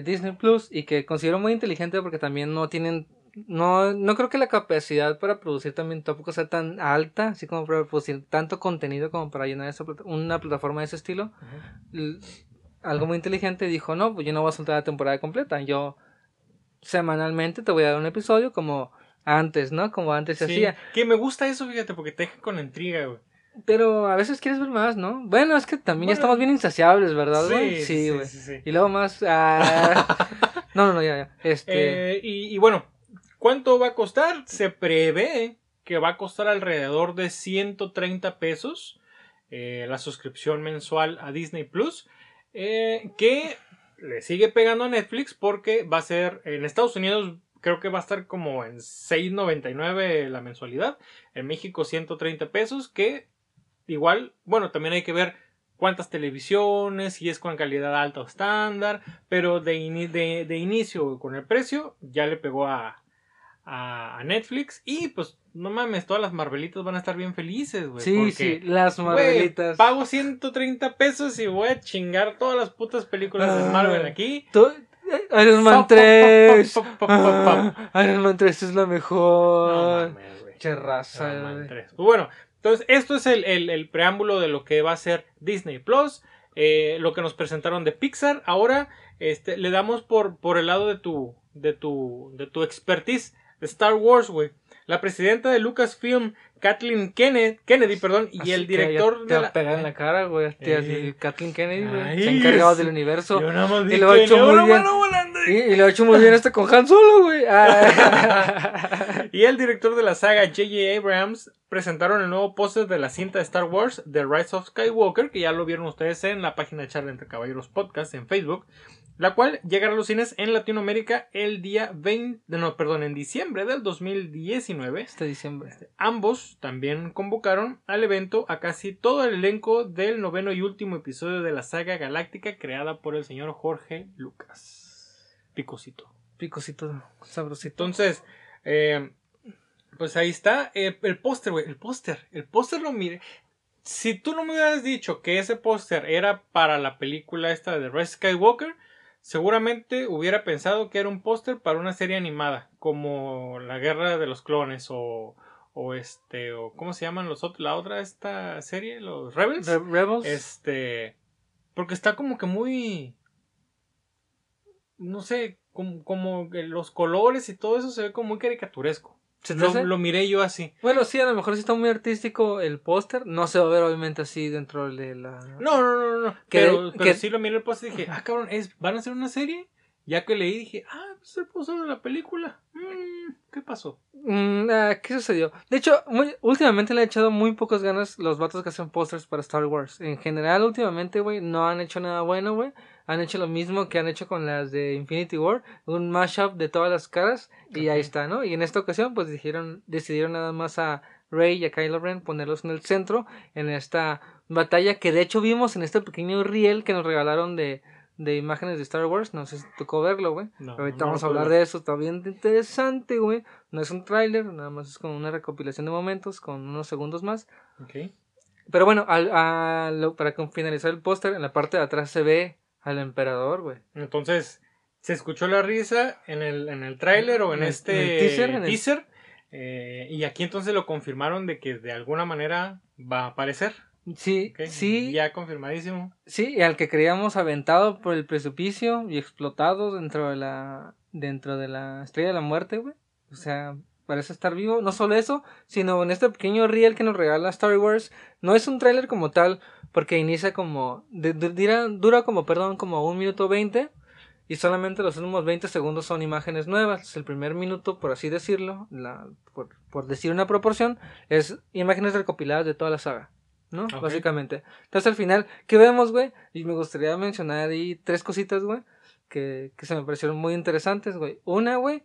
Disney Plus y que considero muy inteligente, porque también no tienen, no creo que la capacidad para producir también tampoco sea tan alta, así como para producir tanto contenido como para llenar una plataforma de ese estilo. Uh-huh. Algo muy inteligente dijo, no, pues yo no voy a soltar la temporada completa, yo... semanalmente te voy a dar un episodio como antes, ¿no? Como antes se hacía. Que me gusta eso, fíjate, porque te deja con la intriga, güey. Pero a veces quieres ver más, ¿no? Bueno, es que también ya estamos bien insaciables, ¿verdad, güey? Sí, güey. Sí. Y luego más... ya. Y bueno, ¿cuánto va a costar? Se prevé que va a costar alrededor de $130 la suscripción mensual a Disney Plus, que... le sigue pegando a Netflix porque va a ser... en Estados Unidos creo que va a estar como en $6.99 la mensualidad. En México $130, que igual... bueno, también hay que ver cuántas televisiones, si es con calidad alta o estándar. Pero de inicio con el precio ya le pegó a Netflix. Y pues no mames, todas las Marvelitas van a estar bien felices, güey. Sí, porque, sí, las Marvelitas, wey, pago $130 y voy a chingar todas las putas películas de Marvel aquí. Iron Man 3. Iron Man 3 es la mejor. No mames, güey. Che raza. Iron Man 3. Pues bueno, entonces esto es el preámbulo de lo que va a ser Disney Plus. Lo que nos presentaron de Pixar. Ahora le damos por el lado de tu expertise, Star Wars, güey. La presidenta de Lucasfilm, Kathleen Kennedy, y así el director de la... pegar en la cara, güey. Kathleen Kennedy, güey, se ha encargado del universo. Yo nada más vi lo he hecho muy bien. Y lo ha hecho muy bien con Han Solo, güey. Y el director de la saga, J.J. Abrams, presentaron el nuevo póster de la cinta de Star Wars, The Rise of Skywalker, que ya lo vieron ustedes en la página Charla entre Caballeros Podcast en Facebook, la cual llegará a los cines en Latinoamérica en diciembre del 2019. Este diciembre. Ambos también convocaron al evento a casi todo el elenco del 9º y último episodio de la saga galáctica creada por el señor Jorge Lucas. Picosito, sabrosito. Entonces, pues ahí está el póster, güey, el póster lo mire. Si tú no me hubieras dicho que ese póster era para la película esta de The Rise of Skywalker, seguramente hubiera pensado que era un póster para una serie animada, como La Guerra de los Clones o ¿cómo se llaman los otros? La otra esta serie, los Rebels. Porque está como que muy, no sé, como los colores y todo eso se ve como muy caricaturesco. Lo miré yo así. Bueno, sí, a lo mejor sí está muy artístico el póster. No se va a ver obviamente así dentro de la... No. Pero sí lo miré el póster y dije, cabrón, ¿van a hacer una serie? Ya que leí dije, es el póster de la película. ¿Qué pasó? ¿Qué sucedió? De hecho, últimamente le he echado muy pocas ganas los vatos que hacen pósters para Star Wars. En general, últimamente, güey, no han hecho nada bueno, güey. Han hecho lo mismo que han hecho con las de Infinity War, un mashup de todas las caras, y ahí está, ¿no? Y en esta ocasión, pues decidieron nada más a Rey y a Kylo Ren ponerlos en el centro, en esta batalla que de hecho vimos en este pequeño reel que nos regalaron de imágenes de Star Wars. No sé si tocó verlo, güey. No, ahorita vamos a hablar de eso, está bien interesante, güey. No es un tráiler, nada más es como una recopilación de momentos con unos segundos más. Ok. Pero bueno, para finalizar el póster, en la parte de atrás se ve al emperador, güey. Entonces, se escuchó la risa en el tráiler o en el teaser. Y aquí entonces lo confirmaron de que de alguna manera va a aparecer. Sí, okay. Sí. Ya confirmadísimo. Sí, y al que creíamos aventado por el precipicio y explotado dentro de la Estrella de la Muerte, güey. O sea, parece estar vivo. No solo eso, sino en este pequeño reel que nos regala Star Wars. No es un tráiler como tal, porque inicia como... dura como 1:20. Y solamente los últimos 20 segundos son imágenes nuevas. El primer minuto, por así decirlo, por decir una proporción, es imágenes recopiladas de toda la saga, ¿no? Okay. Básicamente. Entonces al final, ¿qué vemos, güey? Y me gustaría mencionar ahí tres cositas, güey, que se me parecieron muy interesantes, güey. Una, güey,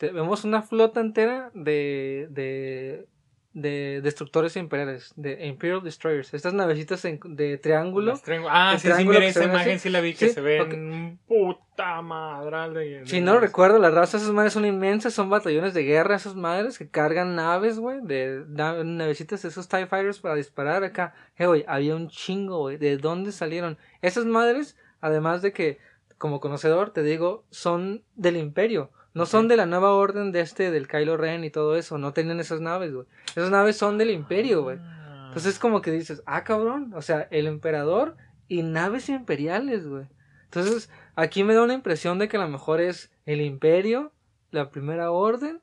vemos una flota entera de destructores imperiales, de Imperial Destroyers, estas navecitas de triángulo. Triángulo, mira, esa imagen así. Sí la vi, que sí, se ven, okay. Puta madre. Si no recuerdo, la raza, esas madres son inmensas, son batallones de guerra, esas madres que cargan naves, güey, de navecitas, esos TIE Fighters para disparar acá. Güey, había un chingo, güey, ¿de dónde salieron? Esas madres, además de que, como conocedor, te digo, son del Imperio. No son de la nueva orden del Kylo Ren y todo eso. No tenían esas naves, güey. Esas naves son del Imperio, güey. Entonces es como que dices, ah, cabrón. O sea, el emperador y naves imperiales, güey. Entonces aquí me da una impresión de que a lo mejor es el Imperio, la Primera Orden,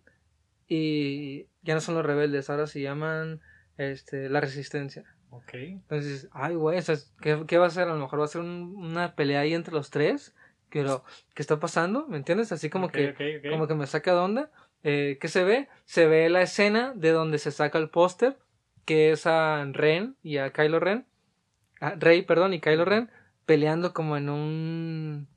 y ya no son los rebeldes. Ahora se llaman la Resistencia. Ok. Entonces, ay, güey, o sea, ¿qué va a ser? A lo mejor va a ser una pelea ahí entre los tres. Pero, ¿qué está pasando? ¿Me entiendes? Así como okay. Como que me saca de onda. ¿Qué se ve? Se ve la escena de donde se saca el póster, que es a Ren y a Kylo Ren. A Rey, perdón, y Kylo Ren peleando como en un...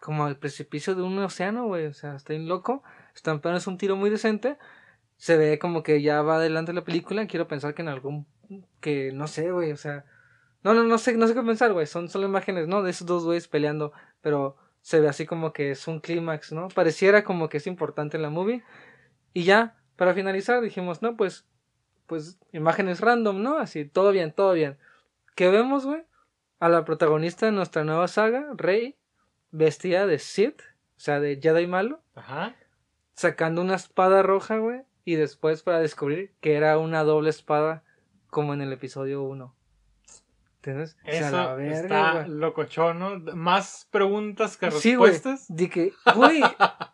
como al precipicio de un océano, güey. O sea, está bien loco. Están pegando un tiro muy decente. Se ve como que ya va adelante la película. Quiero pensar que en algún... que no sé, güey, o sea... No sé qué pensar, güey. Son solo imágenes, ¿no? De esos dos güeyes peleando. Pero se ve así como que es un clímax, ¿no? Pareciera como que es importante en la movie. Y ya, para finalizar, dijimos, no, pues imágenes random, ¿no? Así, todo bien, todo bien. ¿Qué vemos, güey? A la protagonista de nuestra nueva saga, Rey, vestida de Sith, o sea, de Jedi malo. Ajá. Sacando una espada roja, güey. Y después para descubrir que era una doble espada, como en el episodio 1. ¿Tienes? Eso, o sea, verga, está wey. Locochón, ¿no? Más preguntas que respuestas. Sí, güey. Dije, güey.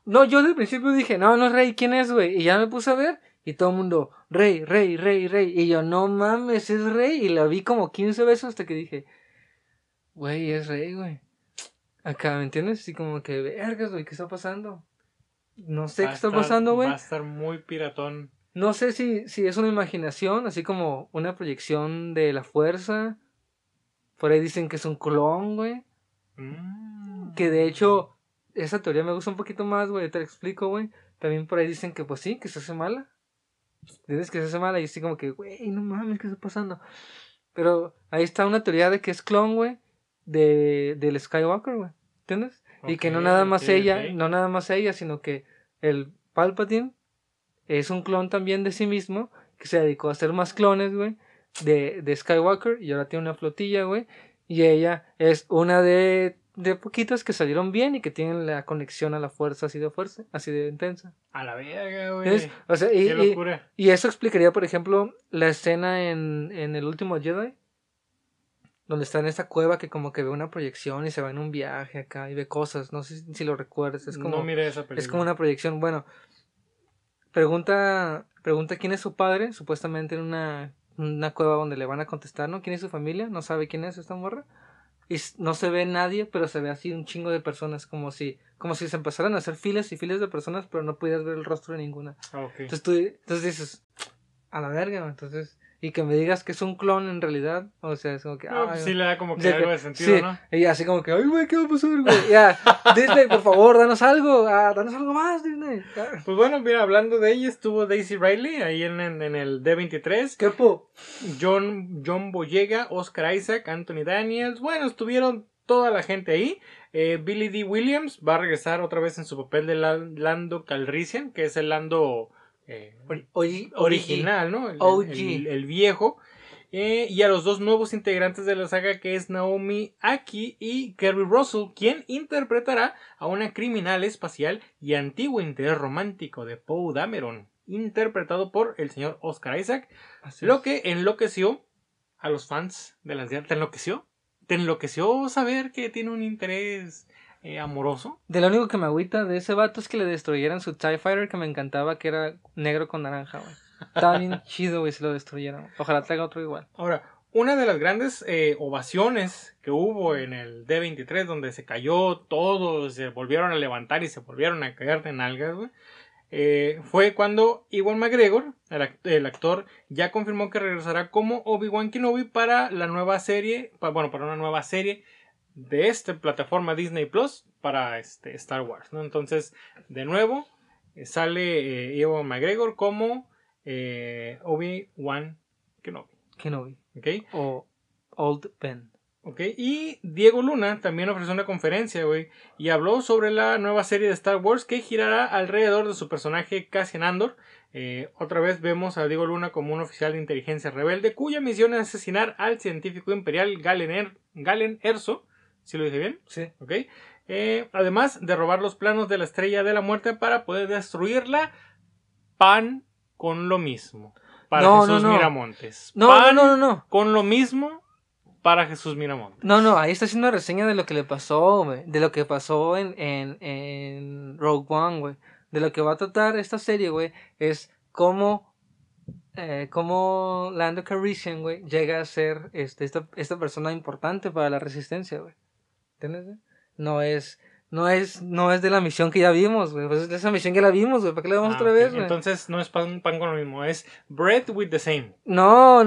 No, yo del principio dije, no es Rey, ¿quién es, güey? Y ya me puse a ver y todo el mundo, Rey. Y yo, no mames, es Rey. Y la vi como 15 veces hasta que dije, güey, es Rey, güey. Acá, ¿me entiendes? Así como que, vergas, güey, ¿qué está pasando? No sé qué está pasando, güey. Va a estar muy piratón. No sé si es una imaginación, así como una proyección de la fuerza. Por ahí dicen que es un clon, güey. Que de hecho, esa teoría me gusta un poquito más, güey. Te lo explico, güey. También por ahí dicen que, pues sí, que se hace mala. Dices que se hace mala y así como que, güey, no mames, ¿qué está pasando? Pero ahí está una teoría de que es clon, güey, del Skywalker, güey. ¿Entiendes? Okay, y que no nada más ella, sino que el Palpatine es un clon también de sí mismo, que se dedicó a hacer más clones, güey. De Skywalker, y ahora tiene una flotilla, güey, y ella es una de poquitas que salieron bien y que tienen la conexión a la fuerza, así de intensa. A la verga, güey. O sea, qué locura. Y eso explicaría, por ejemplo, la escena en El Último Jedi, donde está en esta cueva que como que ve una proyección y se va en un viaje acá y ve cosas, no sé si lo recuerdas, es como... No miré esa película. Es como una proyección, bueno, pregunta quién es su padre, supuestamente en una cueva donde le van a contestar, ¿no? ¿Quién es su familia? No sabe quién es esta morra. Y no se ve nadie, pero se ve así un chingo de personas, como si se empezaran a hacer filas y filas de personas, pero no pudieras ver el rostro de ninguna. Okay. Entonces dices, a la verga, ¿no? Entonces, y que me digas que es un clon en realidad, o sea, es como que... No, sí le da como que algo de sentido, sí, ¿no? Y así como que, ay, güey, ¿qué va a pasar, güey? Ya, Disney, por favor, danos algo más, Disney. Ya. Pues bueno, mira, hablando de ella, estuvo Daisy Ridley ahí en el D23. ¿Qué po? John Boyega, Oscar Isaac, Anthony Daniels, bueno, estuvieron toda la gente ahí. Billy Dee Williams va a regresar otra vez en su papel de Lando Calrissian, que es el Lando... original, ¿no? El viejo. Y a los dos nuevos integrantes de la saga, que es Naomi Aki y Kerry Russell, quien interpretará a una criminal espacial y antiguo interés romántico de Poe Dameron, interpretado por el señor Oscar Isaac. Así lo es. Que enloqueció a los fans de la anciana. ¿Te enloqueció? ¿Te enloqueció saber que tiene un interés amoroso? De lo único que me agüita de ese vato es que le destruyeran su TIE Fighter, que me encantaba, que era negro con naranja, güey. Estaba bien chido, güey, si lo destruyeran. Ojalá traiga otro igual. Ahora, una de las grandes ovaciones que hubo en el D23, donde se cayó todo, se volvieron a levantar y se volvieron a caer de nalgas, güey, fue cuando Ewan McGregor, el actor, ya confirmó que regresará como Obi-Wan Kenobi para la nueva serie, para una nueva serie de esta plataforma Disney Plus para Star Wars, ¿no? Entonces, de nuevo, sale Ewan McGregor como Obi-Wan Kenobi. ¿Okay? O Old Ben. Okay. Y Diego Luna también ofreció una conferencia, güey, y habló sobre la nueva serie de Star Wars que girará alrededor de su personaje Cassian Andor. Otra vez vemos a Diego Luna como un oficial de inteligencia rebelde cuya misión es asesinar al científico imperial Galen Erso. ¿Sí lo dije bien? Sí. Okay. Además de robar los planos de la Estrella de la Muerte para poder destruirla, pan con lo mismo para Jesús Miramontes. No. Con lo mismo para Jesús Miramontes. No, ahí está haciendo una reseña de lo que le pasó, güey. De lo que pasó en Rogue One, güey. De lo que va a tratar esta serie, güey, es cómo Lando Calrissian, güey, llega a ser esta persona importante para la Resistencia, güey. ¿Entiendes? No es de la misión que ya vimos, güey. Pues es de esa misión que la vimos, güey. ¿Para qué la vamos otra vez, güey? Entonces no es pan con lo mismo, es bread with the same. No,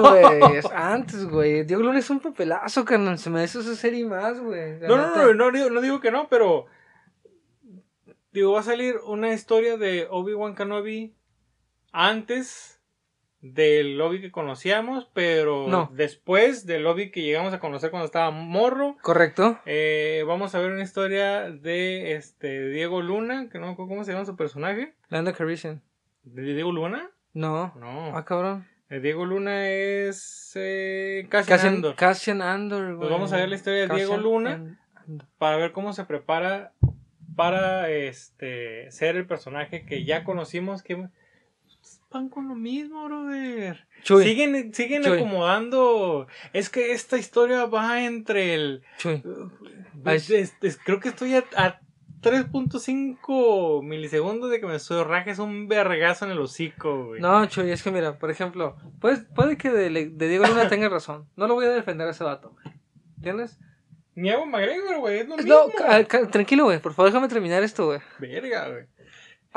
güey. Es antes, güey. Diego Luna es un papelazo, carnal. Se me hizo esa serie más, güey. No digo que no, pero... Digo, va a salir una historia de Obi-Wan Kenobi antes del Obi que conocíamos, pero después del Obi que llegamos a conocer cuando estaba morro. Correcto. Vamos a ver una historia de Diego Luna, que no me acuerdo cómo se llama su personaje. Lando Calrissian. ¿De Diego Luna? No. Ah, cabrón. Diego Luna es Cassian Andor. Cassian Andor, güey. Pues vamos a ver la historia de Diego Luna para ver cómo se prepara para ser el personaje que ya conocimos, que... Van con lo mismo, brother. Chuy. Siguen Chuy. Acomodando. Es que esta historia va entre el... Chuy. Creo que estoy a 3.5 milisegundos de que me rajes un vergazo en el hocico, güey. No, Chuy, es que mira, por ejemplo, puede que de Diego Luna tenga razón. No lo voy a defender a ese vato, ¿entiendes? Ni hago McGregor, güey, es lo mismo. Tranquilo, güey, por favor, déjame terminar esto, güey. Verga, güey.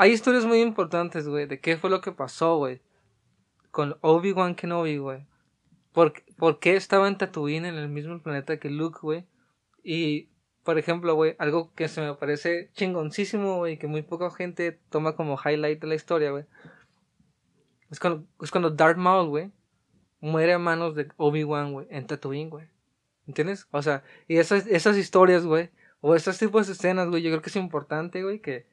Hay historias muy importantes, güey, de qué fue lo que pasó, güey, con Obi-Wan Kenobi, güey. ¿Por qué estaba en Tatooine, en el mismo planeta que Luke, güey? Y, por ejemplo, güey, algo que se me parece chingoncísimo, güey, que muy poca gente toma como highlight de la historia, güey, es cuando Darth Maul, güey, muere a manos de Obi-Wan, güey, en Tatooine, güey. ¿Entiendes? O sea, y esas historias, güey, o esos tipos de escenas, güey, yo creo que es importante, güey, que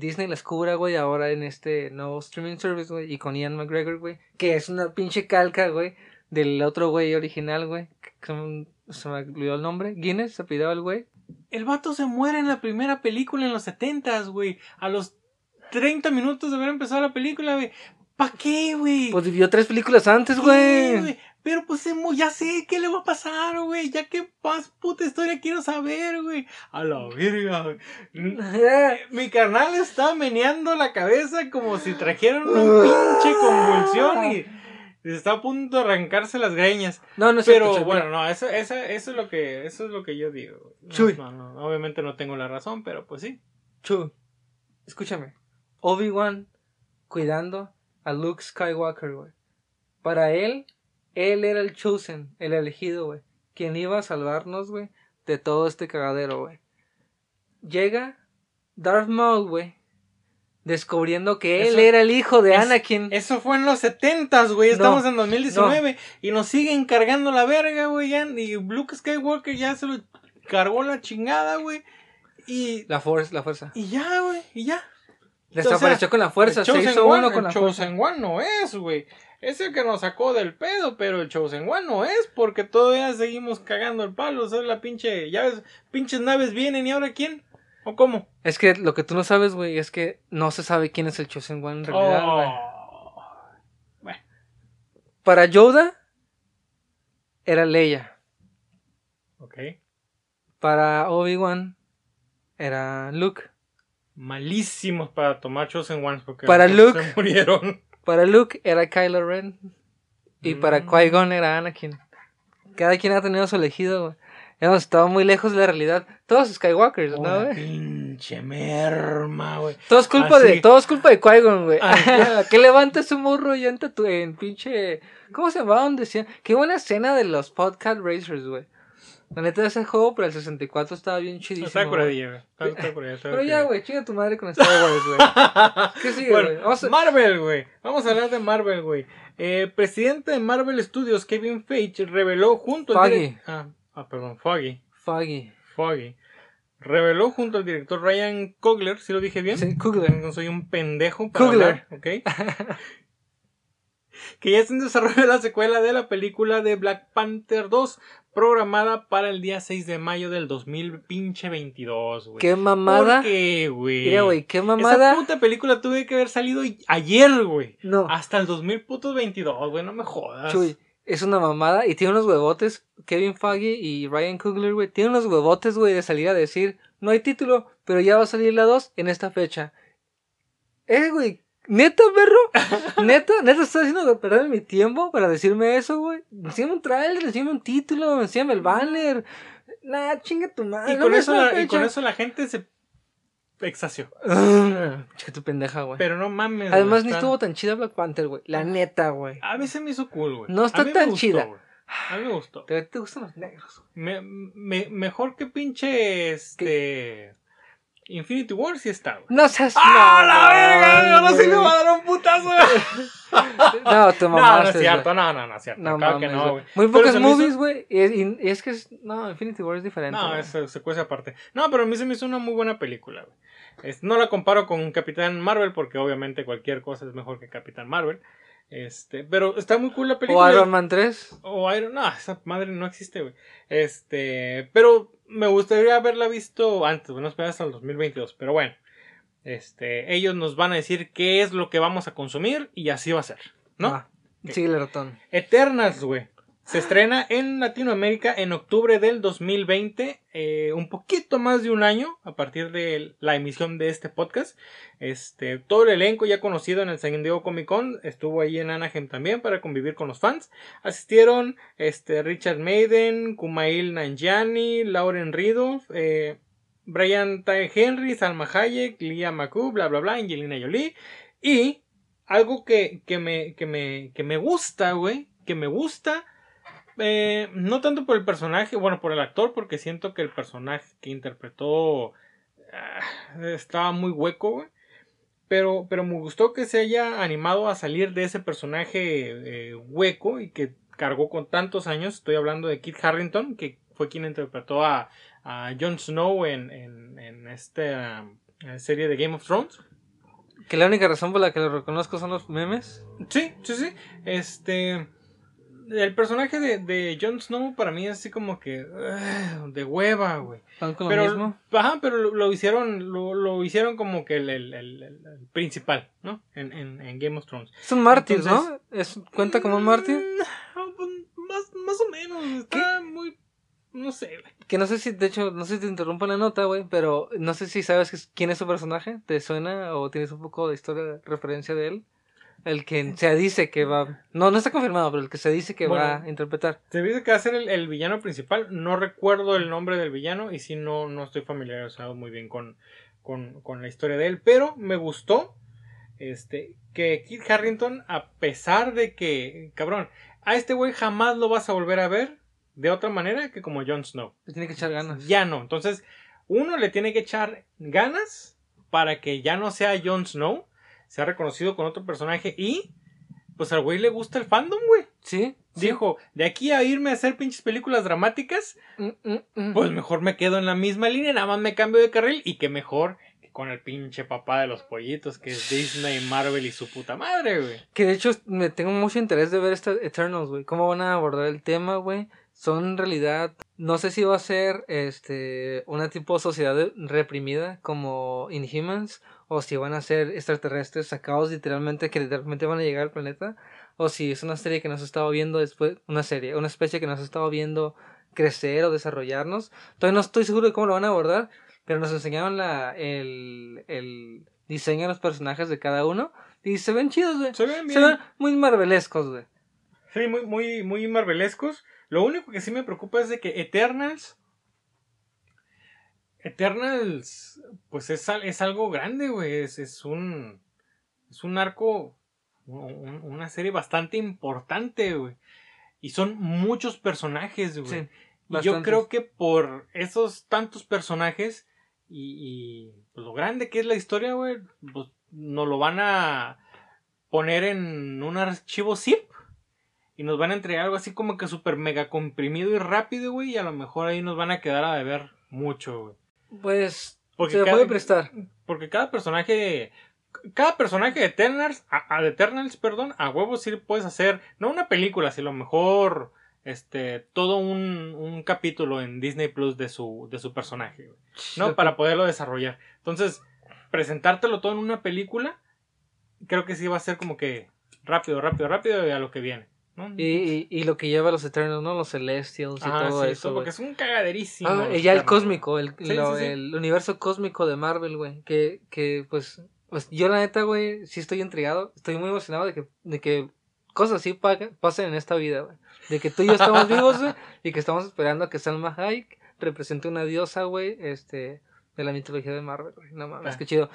Disney las cubra, güey, ahora en este nuevo streaming service, güey, y con Ian McGregor, güey, que es una pinche calca, güey, del otro güey original, güey, se me olvidó el nombre, Guinness, se pidió el güey. El vato se muere en la primera película en los 70s, güey, a los 30 minutos de haber empezado la película, güey. ¿Para qué, güey? Pues vivió 3 películas antes, güey. Pero pues ya sé qué le va a pasar, güey. Ya qué más puta historia quiero saber, güey. A la verga, güey. Mi carnal está meneando la cabeza como si trajeran una pinche convulsión y está a punto de arrancarse las greñas. No sé. Pero bueno, no, eso es lo que yo digo. Chuy. No, obviamente no tengo la razón, pero pues sí. Chuy, escúchame. Obi-Wan cuidando a Luke Skywalker, güey. Para él era el chosen, el elegido, güey. Quien iba a salvarnos, güey, de todo este cagadero, güey. Llega Darth Maul, güey, descubriendo que él era el hijo de Anakin. Eso fue en los 70s, güey. Estamos en 2019 y nos siguen cargando la verga, güey. Y Luke Skywalker ya se lo cargó la chingada, güey. Y la fuerza. Y ya, güey, y ya. Desapareció con la fuerza, se hizo uno con la fuerza. El Chosen One no es, güey. es el que nos sacó del pedo, pero el Chosen One no es, porque todavía seguimos cagando el palo. O sea, la pinche, ya ves, pinches naves vienen y ahora ¿quién? ¿O cómo? Es que lo que tú no sabes, güey, es que no se sabe quién es el Chosen One en realidad, güey. Bueno. Para Yoda era Leia. Ok. Para Obi-Wan era Luke. Malísimos para tomar Chosen Ones porque para Luke, se murieron. Para Luke era Kylo Ren. Y para Qui-Gon era Anakin. Cada quien ha tenido su elegido, güey. Hemos estado muy lejos de la realidad. Todos Skywalkers, oh, ¿no, güey? Pinche merma, güey. Todo es culpa de Qui-Gon, güey. Que levanta su morro y entra en pinche... ¿Cómo se llamaban? Decían... Qué buena escena de los Podcast Racers, güey. La neta de ese juego, pero el 64 estaba bien chidísimo. Está curadilla, güey. Pero ya, güey, chinga tu madre con Star Wars, güey. ¿Qué sigue, güey? Bueno, Marvel, güey. Vamos a hablar de Marvel, güey. Presidente de Marvel Studios, Kevin Feige, reveló junto al... Feige reveló junto al director Ryan Coogler, ¿sí lo dije bien? Sí, Coogler. No soy un pendejo para Coogler hablar, ¿okay? Que ya está en desarrollo la secuela de la película de Black Panther 2, programada para el día 6 de mayo del 2022, güey. ¡Qué mamada! ¿Por qué, güey? Mira, güey, qué mamada. Esa puta película tuve que haber salido ayer, güey. No. Hasta el 2022, güey, no me jodas. Chuy. Es una mamada y tiene unos huevotes, Kevin Feige y Ryan Coogler, güey, tiene unos huevotes, güey, de salir a decir, no hay título, pero ya va a salir la 2 en esta fecha. Güey, neta, perro, neta, estás haciendo perder mi tiempo para decirme eso, güey. Encima un trailer, encima un título, encima el banner. Nah, chinga tu madre. Y con eso la gente se exació. Chica tu pendeja, güey. Pero no mames. Además ni estuvo tan chida Black Panther, güey. La neta, güey. A mí se me hizo cool, güey. No está tan chida. A mí me gustó. ¿Te gustan los negros? Mejor que pinche Infinity War sí está, güey. No seas... ¡Ah, la verga! No sé si me va a dar un putazo, güey. No, te mamaste. No es cierto. No, claro que no, güey. Muy pocas movies, güey. Y es que... No, Infinity War es diferente. No, es secuencia aparte. No, pero a mí se me hizo una muy buena película, güey. No la comparo con Capitán Marvel, porque obviamente cualquier cosa es mejor que Capitán Marvel. Pero está muy cool la película. O Iron Man 3. No, esa madre no existe, güey. Pero me gustaría haberla visto antes, bueno, esperar hasta el 2022. Pero bueno, ellos nos van a decir qué es lo que vamos a consumir y así va a ser, ¿no? Okay. Sí, el ratón. Eternals, güey. Se estrena en Latinoamérica en octubre del 2020, un poquito más de un año a partir de la emisión de este podcast. Todo el elenco ya conocido en el San Diego Comic Con estuvo ahí en Anaheim también para convivir con los fans. Asistieron Richard Madden, Kumail Nanjiani, Lauren Ridolf, Brian Tyree Henry, Salma Hayek, Lia McCoo, bla bla bla, Angelina Jolie. Y algo que me gusta, güey, no tanto por el personaje, bueno, por el actor, porque siento que el personaje que interpretó estaba muy hueco, güey. Pero me gustó que se haya animado a salir de ese personaje hueco y que cargó con tantos años. Estoy hablando de Kit Harington, que fue quien interpretó a Jon Snow en esta serie de Game of Thrones. Que la única razón por la que lo reconozco son los memes. Sí. El personaje de Jon Snow para mí es así como que... de hueva, güey. Pero lo hicieron como que el principal, ¿no? En Game of Thrones. Es un mártir, ¿no? ¿Cuenta como un mártir? Más o menos. Está muy... No sé, güey. Que no sé si, de hecho, no sé si te interrumpo la nota, güey, pero no sé si sabes quién es su personaje. ¿Te suena o tienes un poco de historia de referencia de él? El que se dice que va... No está confirmado, pero el que se dice que va a interpretar. Se dice que va a ser el villano principal. No recuerdo el nombre del villano y sí, no estoy familiarizado muy bien con la historia de él. Pero me gustó que Kit Harington, a pesar de que... Cabrón, a este güey jamás lo vas a volver a ver de otra manera que como Jon Snow. Le tiene que echar ganas. Ya no. Entonces, uno le tiene que echar ganas para que ya no sea Jon Snow. Se ha reconocido con otro personaje y... Pues al güey le gusta el fandom, güey. Sí. Dijo, de aquí a irme a hacer pinches películas dramáticas... Pues mejor me quedo en la misma línea, nada más me cambio de carril. Y que mejor que con el pinche papá de los pollitos, que es Disney, Marvel y su puta madre, güey. Que de hecho me tengo mucho interés de ver esta Eternals, güey. ¿Cómo van a abordar el tema, güey? Son en realidad, no sé si va a ser una tipo de sociedad reprimida como Inhumans, o si van a ser extraterrestres sacados literalmente, que literalmente van a llegar al planeta, o si es una serie que nos ha estado viendo después, una especie que nos ha estado viendo crecer o desarrollarnos. Todavía no estoy seguro de cómo lo van a abordar, pero nos enseñaron el diseño de los personajes de cada uno y se ven chidos, güey. Se ven bien. Se ven muy marvelescos, güey. Sí, muy marvelescos. Lo único que sí me preocupa es de que Eternals, pues es algo grande, güey. Es un arco, una serie bastante importante, güey. Y son muchos personajes, güey. Sí, y yo creo que por esos tantos personajes y pues lo grande que es la historia, güey, pues nos lo van a poner en un archivo zip. Y nos van a entregar algo así como que súper mega comprimido y rápido, güey. Y a lo mejor ahí nos van a quedar a deber mucho, güey. Pues porque se puede prestar. Porque cada personaje de Eternals, a huevos sí puedes hacer, no una película, sino a lo mejor todo un capítulo en Disney Plus de su personaje, güey, ¿no? Para poderlo desarrollar. Entonces, presentártelo todo en una película, creo que sí va a ser como que rápido y a lo que viene. ¿No? Y lo que lleva a los Eternos, ¿no? Los Celestials y todo sí, eso, porque es un cagaderísimo. Ya el cósmico, el universo cósmico de Marvel, güey. Que pues yo la neta, güey, sí estoy intrigado. Estoy muy emocionado de que cosas así pasen en esta vida, güey. De que tú y yo estamos vivos, güey. Y que estamos esperando a que Salma Hayek represente una diosa, güey, de la mitología de Marvel, güey. No mames, qué chido.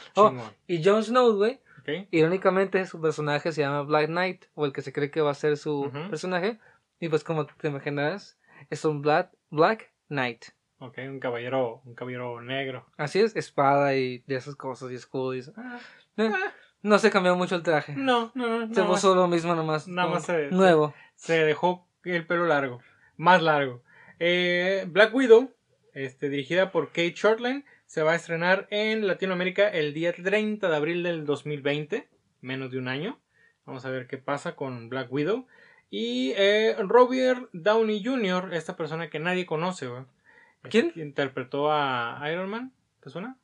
Y Jon Snow, güey. Okay. Irónicamente su personaje se llama Black Knight, o el que se cree que va a ser su personaje. Y pues como te imaginarás, es un Black Knight. Ok, un caballero negro. Así es, espada y de esas cosas y escudo y eso. No se cambió mucho el traje. No. Se puso lo mismo nomás. Nada más nuevo. Se dejó el pelo largo, más largo. Black Widow, dirigida por Kate Shortland, se va a estrenar en Latinoamérica el día 30 de abril del 2020. Menos de un año. Vamos a ver qué pasa con Black Widow. Y Robert Downey Jr., esta persona que nadie conoce, güey. ¿Quién? Interpretó a Iron Man. ¿Te suena?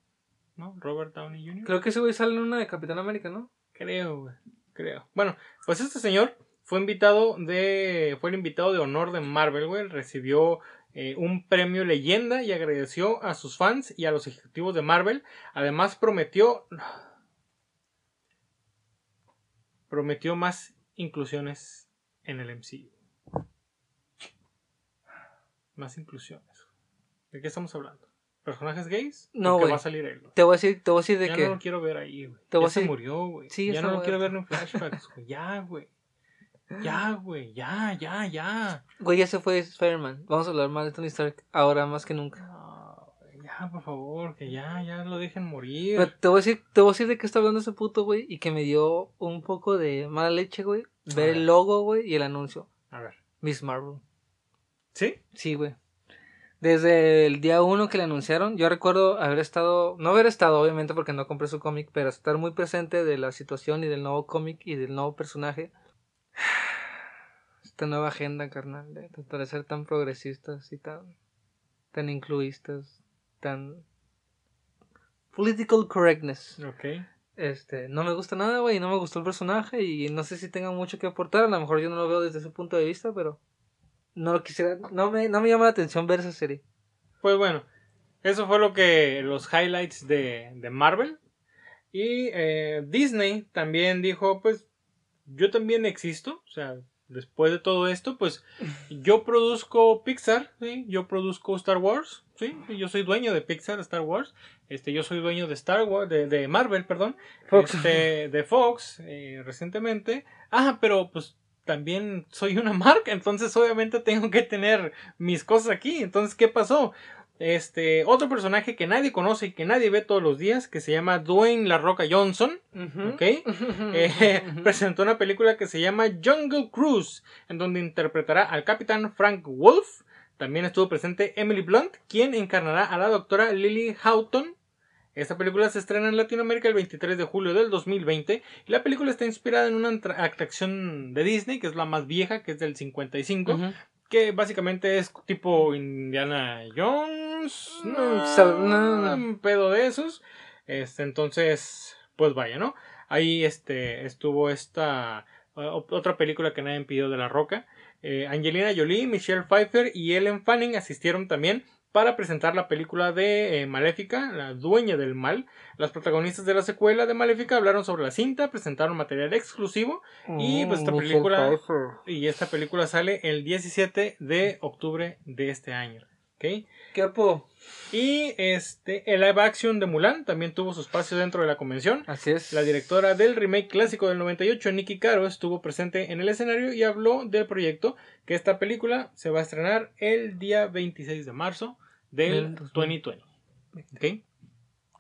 ¿No? Robert Downey Jr. Creo que ese güey sale en una de Capitán América, ¿no? Creo. Bueno, pues este señor fue el invitado de honor de Marvel, güey. Recibió un premio leyenda y agradeció a sus fans y a los ejecutivos de Marvel. Además prometió más inclusiones en el MCU. Más inclusiones. ¿De qué estamos hablando? ¿Personajes gays? No, güey. ¿Qué va a salir él? Te voy a decir de qué. Ya no lo quiero ver ahí, güey. Ya se murió, güey. Sí, ya no lo quiero ver en flashbacks, güey. Ya, güey. Ya. Güey, ya se fue Spider-Man. Vamos a hablar más de Tony Stark ahora más que nunca. No, ya, por favor, que ya lo dejen morir. Pero te voy a decir de qué está hablando ese puto, güey. Y que me dio un poco de mala leche, güey. Ver el logo, güey, y el anuncio. A ver. Miss Marvel. ¿Sí? Sí, güey. Desde el día 1 que le anunciaron, yo recuerdo no haber estado obviamente porque no compré su cómic, pero estar muy presente de la situación y del nuevo cómic y del nuevo personaje. Esta nueva agenda, carnal, de tratar de ser tan progresistas y tan incluistas, tan political correctness. Okay. No me gusta nada, güey, no me gustó el personaje y no sé si tenga mucho que aportar. A lo mejor yo no lo veo desde su punto de vista, pero no lo quisiera, no me llama la atención ver esa serie. Pues bueno, eso fue los highlights de Marvel. Y Disney también dijo, pues yo también existo, o sea, después de todo esto, pues yo produzco Pixar, ¿sí? Yo produzco Star Wars, ¿sí? Yo soy dueño de Pixar, Star Wars, yo soy dueño de Star Wars, de Marvel, perdón, Fox. De Fox, recientemente, pero pues también soy una marca, entonces obviamente tengo que tener mis cosas aquí. Entonces, ¿qué pasó? Otro personaje que nadie conoce y que nadie ve todos los días, que se llama Dwayne La Roca Johnson, ¿okay? Presentó una película que se llama Jungle Cruise, en donde interpretará al capitán Frank Wolf. También estuvo presente Emily Blunt, quien encarnará a la doctora Lily Houghton. Esta película se estrena en Latinoamérica el 23 de julio del 2020 y la película está inspirada en una atracción de Disney, que es la más vieja, que es del 55, que básicamente es tipo Indiana Jones, un pedo de esos. Entonces, pues vaya, ¿no? Ahí estuvo esta otra película que nadie pidió de La Roca. Angelina Jolie, Michelle Pfeiffer y Ellen Fanning asistieron también para presentar la película de Maléfica, la dueña del mal. Las protagonistas de la secuela de Maléfica hablaron sobre la cinta, presentaron material exclusivo y pues, esta película sale el 17 de octubre de este año. ¿Okay? ¿Qué puedo? Y el live action de Mulan también tuvo su espacio dentro de la convención. Así es. La directora del remake clásico del 98, Nikki Caro, estuvo presente en el escenario y habló del proyecto, que esta película se va a estrenar el día 26 de marzo del 2020. ¿Okay?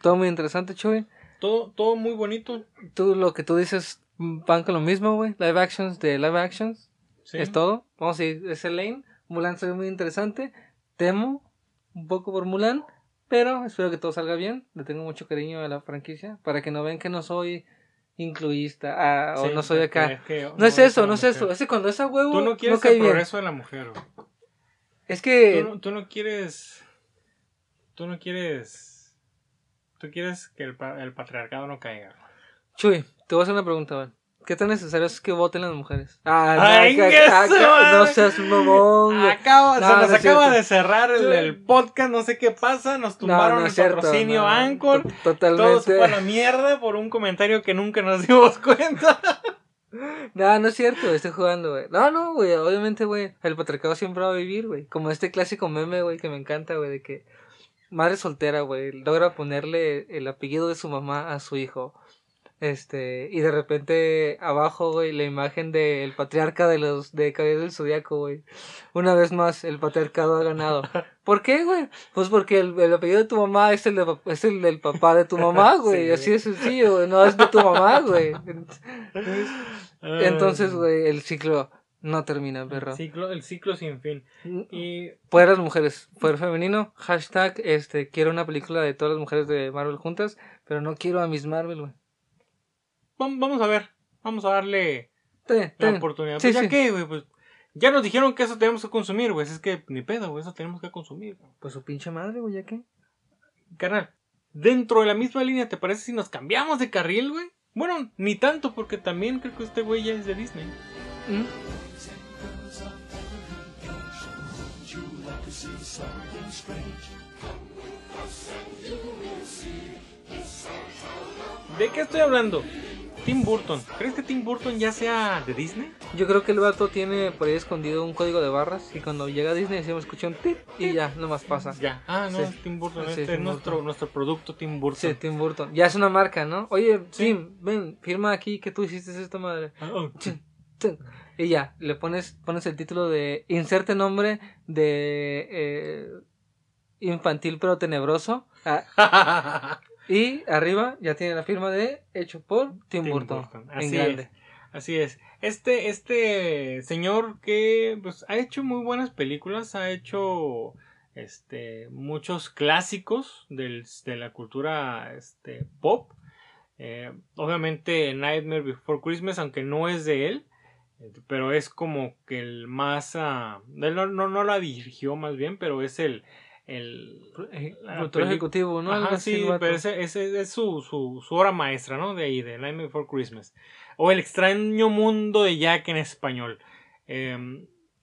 Todo muy interesante, Chuy. Todo muy bonito. Tú, lo que tú dices, van con lo mismo, güey. Live actions de live actions. Sí. Es todo. Vamos a ir a ese lane. Mulan se ve muy interesante. Temo un poco por Mulan, pero espero que todo salga bien. Le tengo mucho cariño a la franquicia, para que no vean que no soy incluyista o no soy acá. No es eso. Es que cuando es a huevo, tú no quieres el progreso de la mujer. Bro. Es que tú no quieres. Tú quieres que el patriarcado no caiga. Chuy, te voy a hacer una pregunta, man. ¿Qué tan necesario es que voten las mujeres? No seas un mamón. Se nos acaba de cerrar el podcast, no sé qué pasa. Nos tumbaron el patrocinio Anchor. Totalmente. Todos fue a la mierda por un comentario que nunca nos dimos cuenta. No es cierto, estoy jugando, güey. No, güey, obviamente, güey, el patriarcado siempre va a vivir, güey. Como este clásico meme, güey, que me encanta, güey, de que madre soltera, güey, logra ponerle el apellido de su mamá a su hijo. Y de repente abajo, güey, la imagen del patriarca de Caballeros del Zodiaco, güey. Una vez más, el patriarcado ha ganado. ¿Por qué, güey? Pues porque el apellido de tu mamá es el del papá de tu mamá, güey. Sí. Así de sencillo, güey. No es de tu mamá, güey. Entonces, güey, el ciclo no termina, perro. El ciclo sin fin. Y poder las mujeres, poder femenino. Hashtag, quiero una película de todas las mujeres de Marvel juntas, pero no quiero a Miss Marvel, güey. Vamos a ver, vamos a darle la oportunidad. Pues sí, ¿qué, güey? Pues ya nos dijeron que eso tenemos que consumir, güey. Es que ni pedo, güey, eso tenemos que consumir. Wey. Pues su pinche madre, güey, ¿ya qué? Carnal, dentro de la misma línea, ¿te parece si nos cambiamos de carril, güey? Bueno, ni tanto, porque también creo que este güey ya es de Disney. ¿De qué estoy hablando? Tim Burton. ¿Crees que Tim Burton ya sea de Disney? Yo creo que el vato tiene por ahí escondido un código de barras y cuando llega a Disney se me escucha un tip y ya, nomás pasa. Ya. Es Tim Burton, es nuestro producto Tim Burton. Sí, Tim Burton. Ya es una marca, ¿no? Oye, sí. Tim, ven, firma aquí que tú hiciste esto, madre. Y ya, le pones el título de inserte nombre de infantil pero tenebroso. Y arriba ya tiene la firma de hecho por Tim Burton. Así es. Este señor que pues ha hecho muy buenas películas, ha hecho muchos clásicos de la cultura pop. Obviamente Nightmare Before Christmas, aunque no es de él, pero es como que el más él no la dirigió más bien, pero es el productor ejecutivo, ¿no? Ajá, sí, pero ese es su obra maestra, ¿no? De ahí, de Nightmare Before Christmas. O El extraño mundo de Jack en español.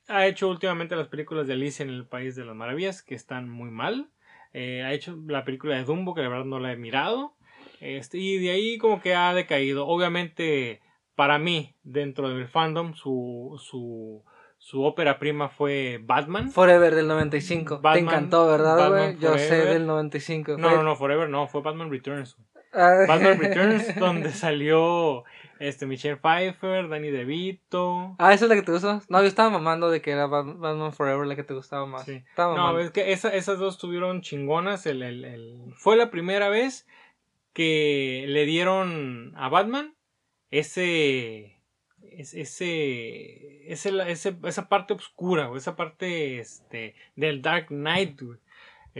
Ha hecho últimamente las películas de Alicia en el País de las Maravillas, que están muy mal. Ha hecho la película de Dumbo, que la verdad no la he mirado. Y de ahí como que ha decaído. Obviamente, para mí, dentro del fandom, su ópera prima fue Batman. Forever del 95. Batman, te encantó, ¿verdad, güey? Yo sé del 95. No, Forever no. Fue Batman Returns. Batman Returns, donde salió Michelle Pfeiffer, Danny DeVito. ¿Esa es la que te gustó? No, yo estaba mamando de que era Batman Forever la que te gustaba más. Sí. No, es que esas dos estuvieron chingonas. Fue la primera vez que le dieron a Batman esa parte oscura, o esa parte del Dark Knight, güey.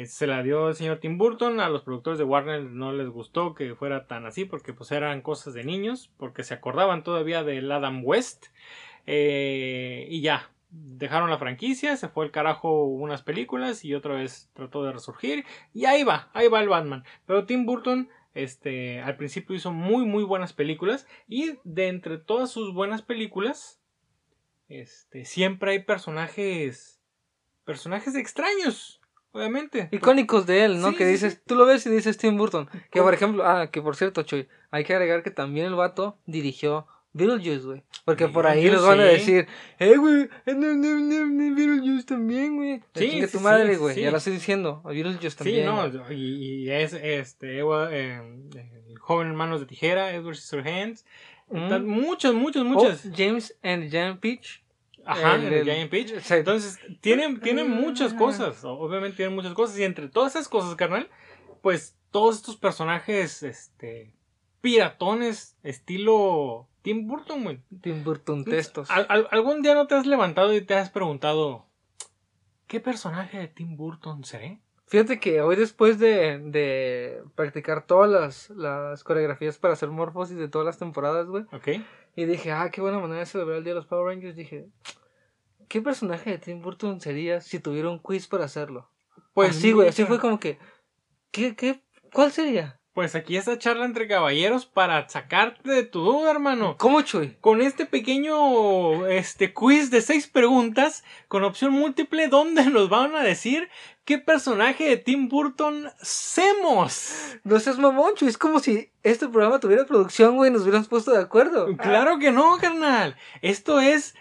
Se la dio el señor Tim Burton. A los productores de Warner no les gustó que fuera tan así, porque pues eran cosas de niños, porque se acordaban todavía del Adam West. Y ya, dejaron la franquicia, se fue el carajo unas películas y otra vez trató de resurgir. Y ahí va el Batman. Pero Tim Burton al principio hizo muy buenas películas, y de entre todas sus buenas películas siempre hay personajes extraños. Obviamente. Icónicos de él, ¿no? Sí, que dices, sí. Tú lo ves y dices Tim Burton. Que por ejemplo, que por cierto, Chuy, hay que agregar que también el vato dirigió Beetlejuice, güey. Porque Beetlejuice, por ahí nos van a decir, güey, Beetlejuice también, güey. Sí, chinga tu madre, güey. Sí. Ya lo estoy diciendo, Beetlejuice también. Sí, no, y es el joven Manos de Tijera, Edward Scissorhands. Muchas. Oh, James and Jan Peach. Ajá, el Giant Peach. Entonces, tienen muchas cosas. Obviamente tienen muchas cosas. Y entre todas esas cosas, carnal, pues todos estos personajes piratones, estilo Tim Burton, güey. Tim Burton textos. ¿Algún día no te has levantado y te has preguntado qué personaje de Tim Burton seré? Fíjate que hoy, después de practicar todas las coreografías para hacer morfosis de todas las temporadas, güey. Ok. Y dije, qué buena manera de celebrar el Día de los Power Rangers. Dije, ¿qué personaje de Tim Burton sería si tuviera un quiz para hacerlo? Pues sí, güey, así fue como que, ¿cuál sería? Pues aquí está Charla entre Caballeros para sacarte de tu duda, hermano. ¿Cómo, Chuy? Con este pequeño quiz de 6 preguntas con opción múltiple, donde nos van a decir qué personaje de Tim Burton somos. No seas mamón, Chuy. Es como si este programa tuviera producción, güey, y nos hubiéramos puesto de acuerdo. Claro que no, carnal. Esto es,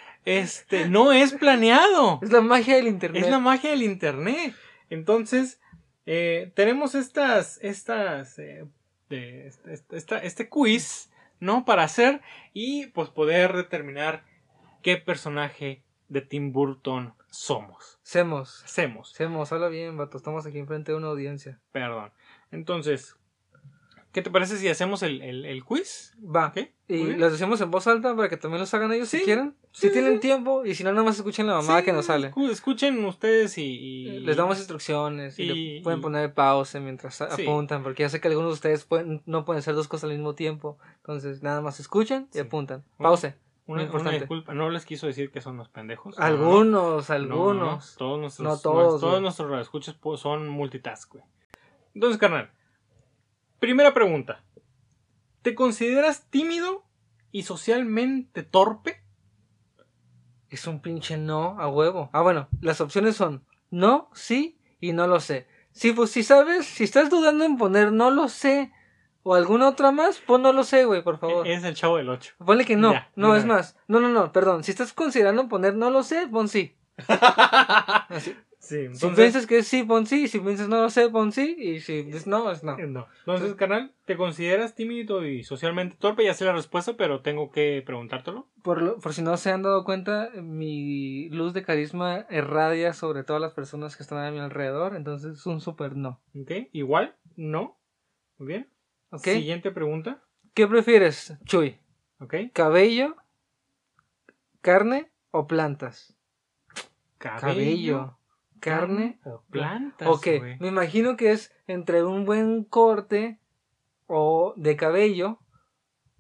no es planeado. Es la magia del internet. Es la magia del internet. Entonces, tenemos este quiz, ¿no? Para hacer y pues poder determinar qué personaje de Tim Burton somos. Semos, habla bien, vato, estamos aquí enfrente de una audiencia. Perdón. Entonces, ¿qué te parece si hacemos el quiz? Va. ¿Okay? Y los decimos en voz alta para que también los hagan ellos, ¿sí? Si quieren. Si tienen tiempo, y si no, nada más escuchen la mamada que nos sale. Escuchen ustedes y les damos instrucciones y le pueden poner pausa mientras apuntan, porque ya sé que algunos de ustedes no pueden hacer dos cosas al mismo tiempo. Entonces, nada más escuchen y apuntan. Pause. Una disculpa, no les quiso decir que son los pendejos. Algunos. Todos nuestros radioescuchas son multitask, güey. Entonces, carnal, primera pregunta. ¿Te consideras tímido y socialmente torpe? Es un pinche no a huevo. Bueno, las opciones son no, sí y no lo sé. Si sabes, si estás dudando en poner no lo sé o alguna otra más, pon no lo sé, güey, por favor. Es el Chavo del 8. Ponle que no, ya, no, es vez. Más. No, perdón. Si estás considerando poner no lo sé, pon sí. Así. Sí, entonces, si piensas que es sí, pon sí. Si piensas no lo sé, pon sí. Y si es no, es no. Entonces, carnal, ¿te consideras tímido y socialmente torpe? Ya sé la respuesta, pero tengo que preguntártelo. Por si no se han dado cuenta, mi luz de carisma irradia sobre todas las personas que están a mi alrededor. Entonces es un súper no. Ok, igual, no. Muy bien. Okay. Siguiente pregunta. ¿Qué prefieres, Chuy? Okay. ¿Cabello, carne o plantas? Cabello. Carne o plantas. Ok, wey. Me imagino que es entre un buen corte o de cabello,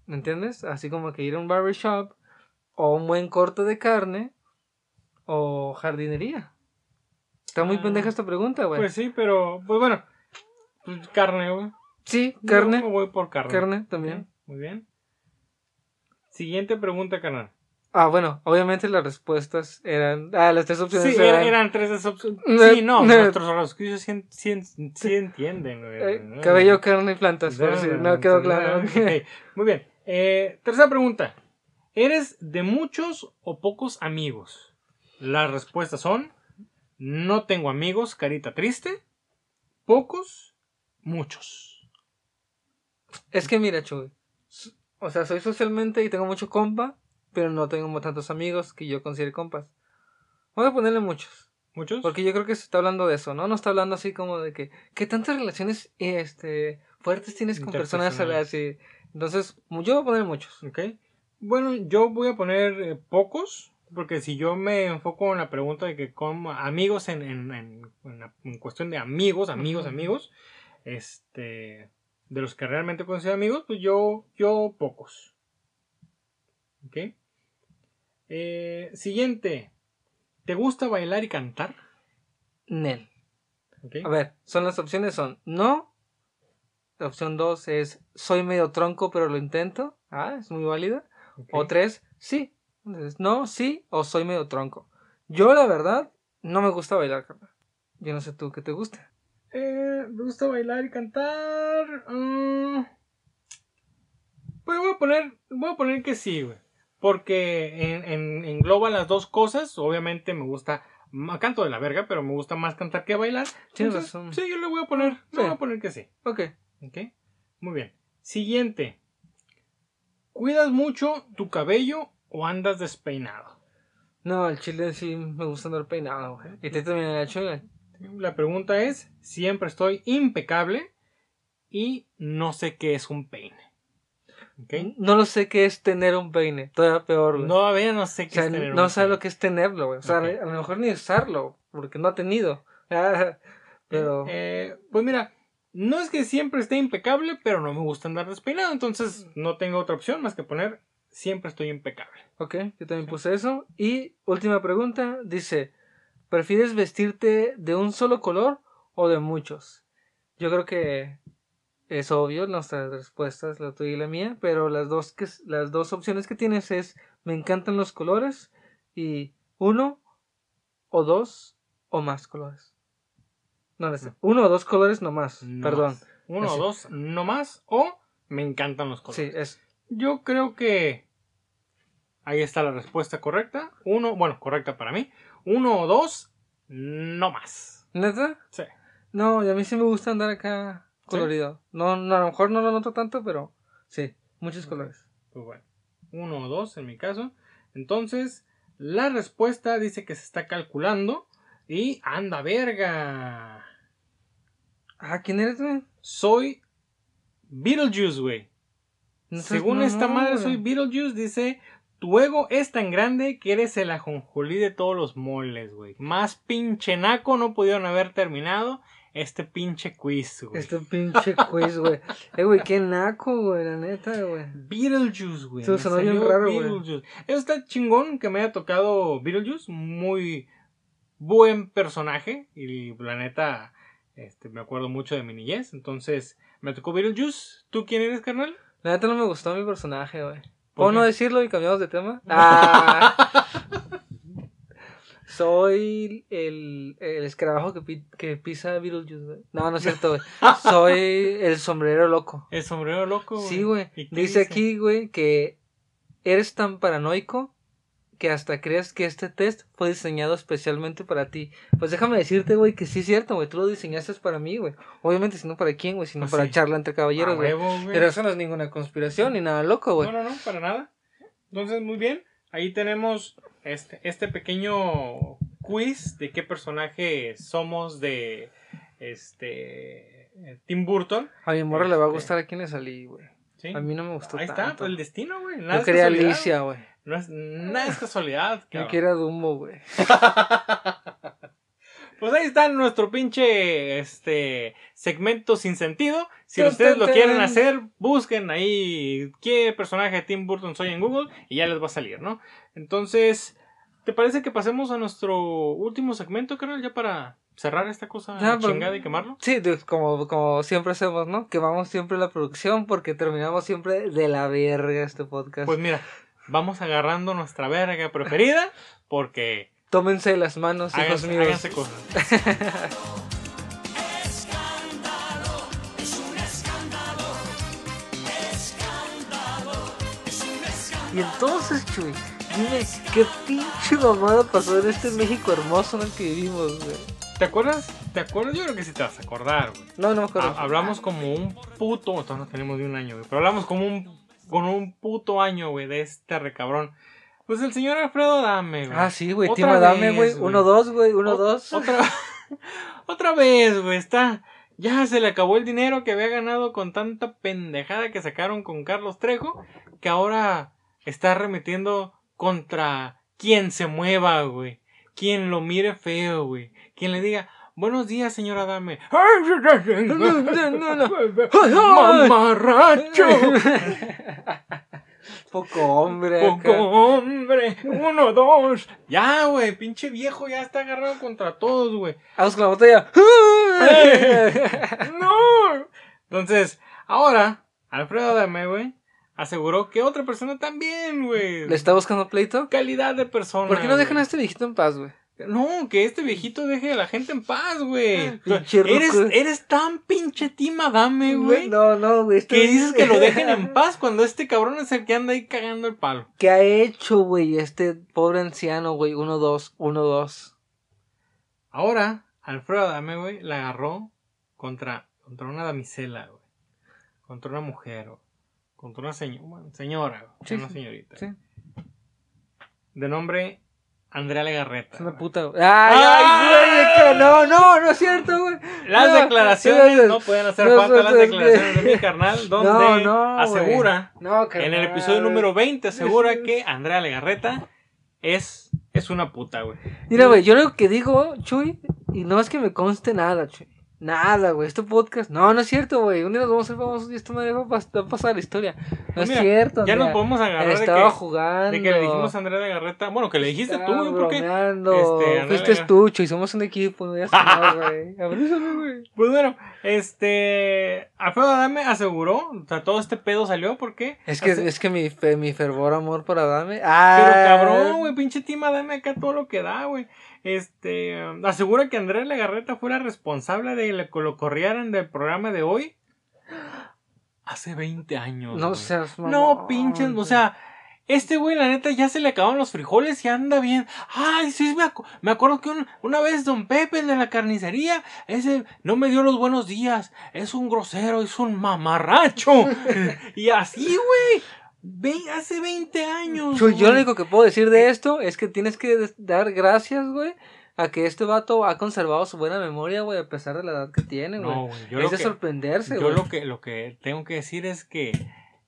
¿me entiendes? Así como que ir a un barbershop, o un buen corte de carne o jardinería. Está muy pendeja esta pregunta, güey. Pues sí, pero pues bueno, carne, güey. Sí, carne. Yo voy por carne. Carne también. Sí, muy bien. Siguiente pregunta, carnal. Bueno, obviamente las respuestas eran... las tres opciones eran tres opciones. Sí, no, nuestros radioescuchos sí entienden. Cabello, carne y plantas, por decir. No quedó claro. Okay. Muy bien. Tercera pregunta. ¿Eres de muchos o pocos amigos? Las respuestas son... No tengo amigos, carita triste. Pocos, muchos. Es que mira, Chuy. O sea, soy socialmente y tengo mucho compa, pero no tengo tantos amigos que yo considere compas. Voy a ponerle muchos. ¿Muchos? Porque yo creo que se está hablando de eso, ¿no? No está hablando así como de que... ¿Qué tantas relaciones fuertes tienes con personas? Así. Entonces, yo voy a poner muchos. Ok. Bueno, yo voy a poner pocos. Porque si yo me enfoco en la pregunta de que con amigos, en cuestión de amigos, de los que realmente considero amigos, pues yo pocos. ¿Ok? Siguiente. ¿Te gusta bailar y cantar? Nel. Okay. A ver, las opciones son no. La opción 2 es soy medio tronco pero lo intento. Ah, es muy válida. Okay. O 3, sí. Entonces, no, sí, o soy medio tronco. Yo, la verdad, no me gusta bailar, carnal. Yo no sé tú, ¿qué te gusta? Me gusta bailar y cantar. Pues voy a poner que sí, güey. Porque engloba las dos cosas. Obviamente me gusta, canto de la verga, pero me gusta más cantar que bailar. Tienes razón. Sí, yo le voy a poner que sí. Ok. Muy bien. Siguiente. ¿Cuidas mucho tu cabello o andas despeinado? No, el chile sí me gusta andar peinado, güey. Y te también el hecho. La pregunta es, siempre estoy impecable y no sé qué es un peine. ¿Okay? No lo sé qué es tener un peine, todavía peor, güey. Todavía no sé qué es tener un peine. No sabe lo que es tenerlo, güey. O sea, okay. A lo mejor ni usarlo, porque no ha tenido. Pero... pues mira, no es que siempre esté impecable, pero no me gusta andar despeinado, entonces no tengo otra opción más que poner siempre estoy impecable. Ok, yo también puse eso. Y última pregunta, dice... ¿Prefieres vestirte de un solo color o de muchos? Yo creo que es obvio nuestras respuestas, la tuya y la mía, pero las dos opciones que tienes es me encantan los colores y uno o dos o más colores. No sé, uno o dos colores nomás, no perdón. Más. Uno o dos nomás o me encantan los colores. Sí, es. Yo creo que ahí está la respuesta correcta. Correcta para mí. Uno o dos, no más. ¿Neta? Sí. No, y a mí sí me gusta andar acá colorido. ¿Sí? No, a lo mejor no lo noto tanto, pero sí, muchos colores. Pues bueno, uno o dos en mi caso. Entonces, la respuesta dice que se está calculando y anda verga. Ah, ¿quién eres, güey? Soy Beetlejuice, güey. Según esta madre, soy Beetlejuice, dice... Tu ego es tan grande que eres el ajonjolí de todos los moles, güey. Más pinche naco no pudieron haber terminado este pinche quiz, güey. Güey, qué naco, güey, la neta, güey. Beetlejuice, güey. Eso sonó bien raro, güey. Eso está chingón que me haya tocado Beetlejuice. Muy buen personaje. Y la neta, me acuerdo mucho de mi niñez. Entonces, me tocó Beetlejuice. ¿Tú quién eres, carnal? La neta no me gustó mi personaje, güey. ¿Puedo no decirlo y cambiamos de tema? Soy el escarabajo que pisa Beetlejuice, güey. No es cierto, güey. Soy el sombrero loco. ¿El sombrero loco, güey? Sí, güey. Dice aquí, güey, que eres tan paranoico que hasta crees que este test fue diseñado especialmente para ti. Pues déjame decirte, güey, que sí es cierto, güey. Tú lo diseñaste para mí, güey. Obviamente, si no para quién, güey, sino para Charla entre Caballeros, güey. Pero eso no es ninguna conspiración ni nada loco, güey. No, para nada. Entonces, muy bien. Ahí tenemos este pequeño quiz de qué personaje somos de Tim Burton. A mi morra le va a gustar a quienes salí, güey. ¿Sí? A mí no me gustó tanto. Ahí está, pues el destino, güey. Yo quería Alicia, güey. No es nada de casualidad, cabrón. Yo que era Dumbo, güey. Pues ahí está nuestro pinche segmento sin sentido. Si ustedes lo quieren hacer, busquen ahí qué personaje de Tim Burton soy en Google y ya les va a salir, ¿no? Entonces, ¿te parece que pasemos a nuestro último segmento, Carol? Ya para cerrar esta cosa ya, chingada y quemarlo. Sí, como siempre hacemos, ¿no? Quemamos siempre la producción porque terminamos siempre de la verga este podcast. Pues mira... Vamos agarrando nuestra verga preferida porque... Tómense las manos, hijos míos. Háganse cosas. Escándalo, es un escándalo. Escándalo, es un escándalo. Y entonces, Chuy, dime, ¿qué pinche mamada pasó en este México hermoso en el que vivimos, güey? ¿Te acuerdas? Yo creo que sí te vas a acordar, güey. No me acuerdo. Hablamos como un puto... Todos nos tenemos de un año, güey. Pero hablamos como un... Con un puto año, güey, de este recabrón. Pues el señor Alfredo Adame, güey. Ah, sí, güey, Tim Adame, güey. 1-2, güey, 1-2. Otra vez, güey, está. Ya se le acabó el dinero que había ganado con tanta pendejada que sacaron con Carlos Trejo. Que ahora está remitiendo contra quien se mueva, güey, quien lo mire feo, güey, quien le diga, buenos días, señor Adame. Mamarracho. Poco hombre. Poco hombre. Uno, dos. Ya, güey, pinche viejo ya está agarrado contra todos, güey. Vamos con la botella. No. Entonces, ahora, Alfredo Adame, güey, aseguró que otra persona también, güey. ¿Le está buscando pleito? Calidad de persona. ¿Por qué no dejan a este viejito en paz, güey? No, que este viejito deje a la gente en paz, güey. Eres tan pinche Tim Adame, güey. No, güey. Que dices que lo dejen en paz cuando este cabrón es el que anda ahí cagando el palo. ¿Qué ha hecho, güey, este pobre anciano, güey? 1-2, 1-2. Ahora, Alfredo Adame, güey, la agarró contra una damisela, güey. Contra una mujer, güey. Contra una señora, güey. Sí, una señorita. Sí. De nombre... Andrea Legarreta. Es una puta, güey. ¡Ay, güey! No es cierto, güey. Las declaraciones no pueden hacer falta. Las declaraciones de mi carnal, donde asegura, en el episodio número 20, asegura que Andrea Legarreta es una puta, güey. Mira, güey, yo lo que digo, Chuy, y no es que me conste nada, Chuy. Nada, güey, este podcast. No es cierto, güey. Un día nos vamos a ser famosos y esta madre va a pasar a la historia. No es cierto. Ya nos podemos agarrar. Estaba jugando. De que le dijimos a Andrea Legarreta. Bueno, que le dijiste tú, güey, porque. Fuiste tú, y somos un equipo, no ya sabes, güey. Abrízalo, güey. Pues bueno, Alfredo Adame aseguró. O sea, todo este pedo salió porque. Es que mi fervor amor por Adame. ¡Ah! Pero cabrón, güey, pinche Tim Adame acá todo lo que da, güey. Asegura que Andrea Legarreta fue la responsable de que lo corrieran del programa de hoy hace 20 años. No seas mamón. No pinches, o sea, este güey la neta ya se le acabaron los frijoles y anda bien. Ay, sí, me acuerdo que una vez don Pepe de la carnicería, ese no me dio los buenos días, es un grosero, es un mamarracho. Y así, güey. Hace 20 años. Yo lo único que puedo decir de esto es que tienes que dar gracias, güey, a que este vato ha conservado su buena memoria, güey, a pesar de la edad que tiene, güey. No, es de sorprenderse, güey. Yo lo que tengo que decir es que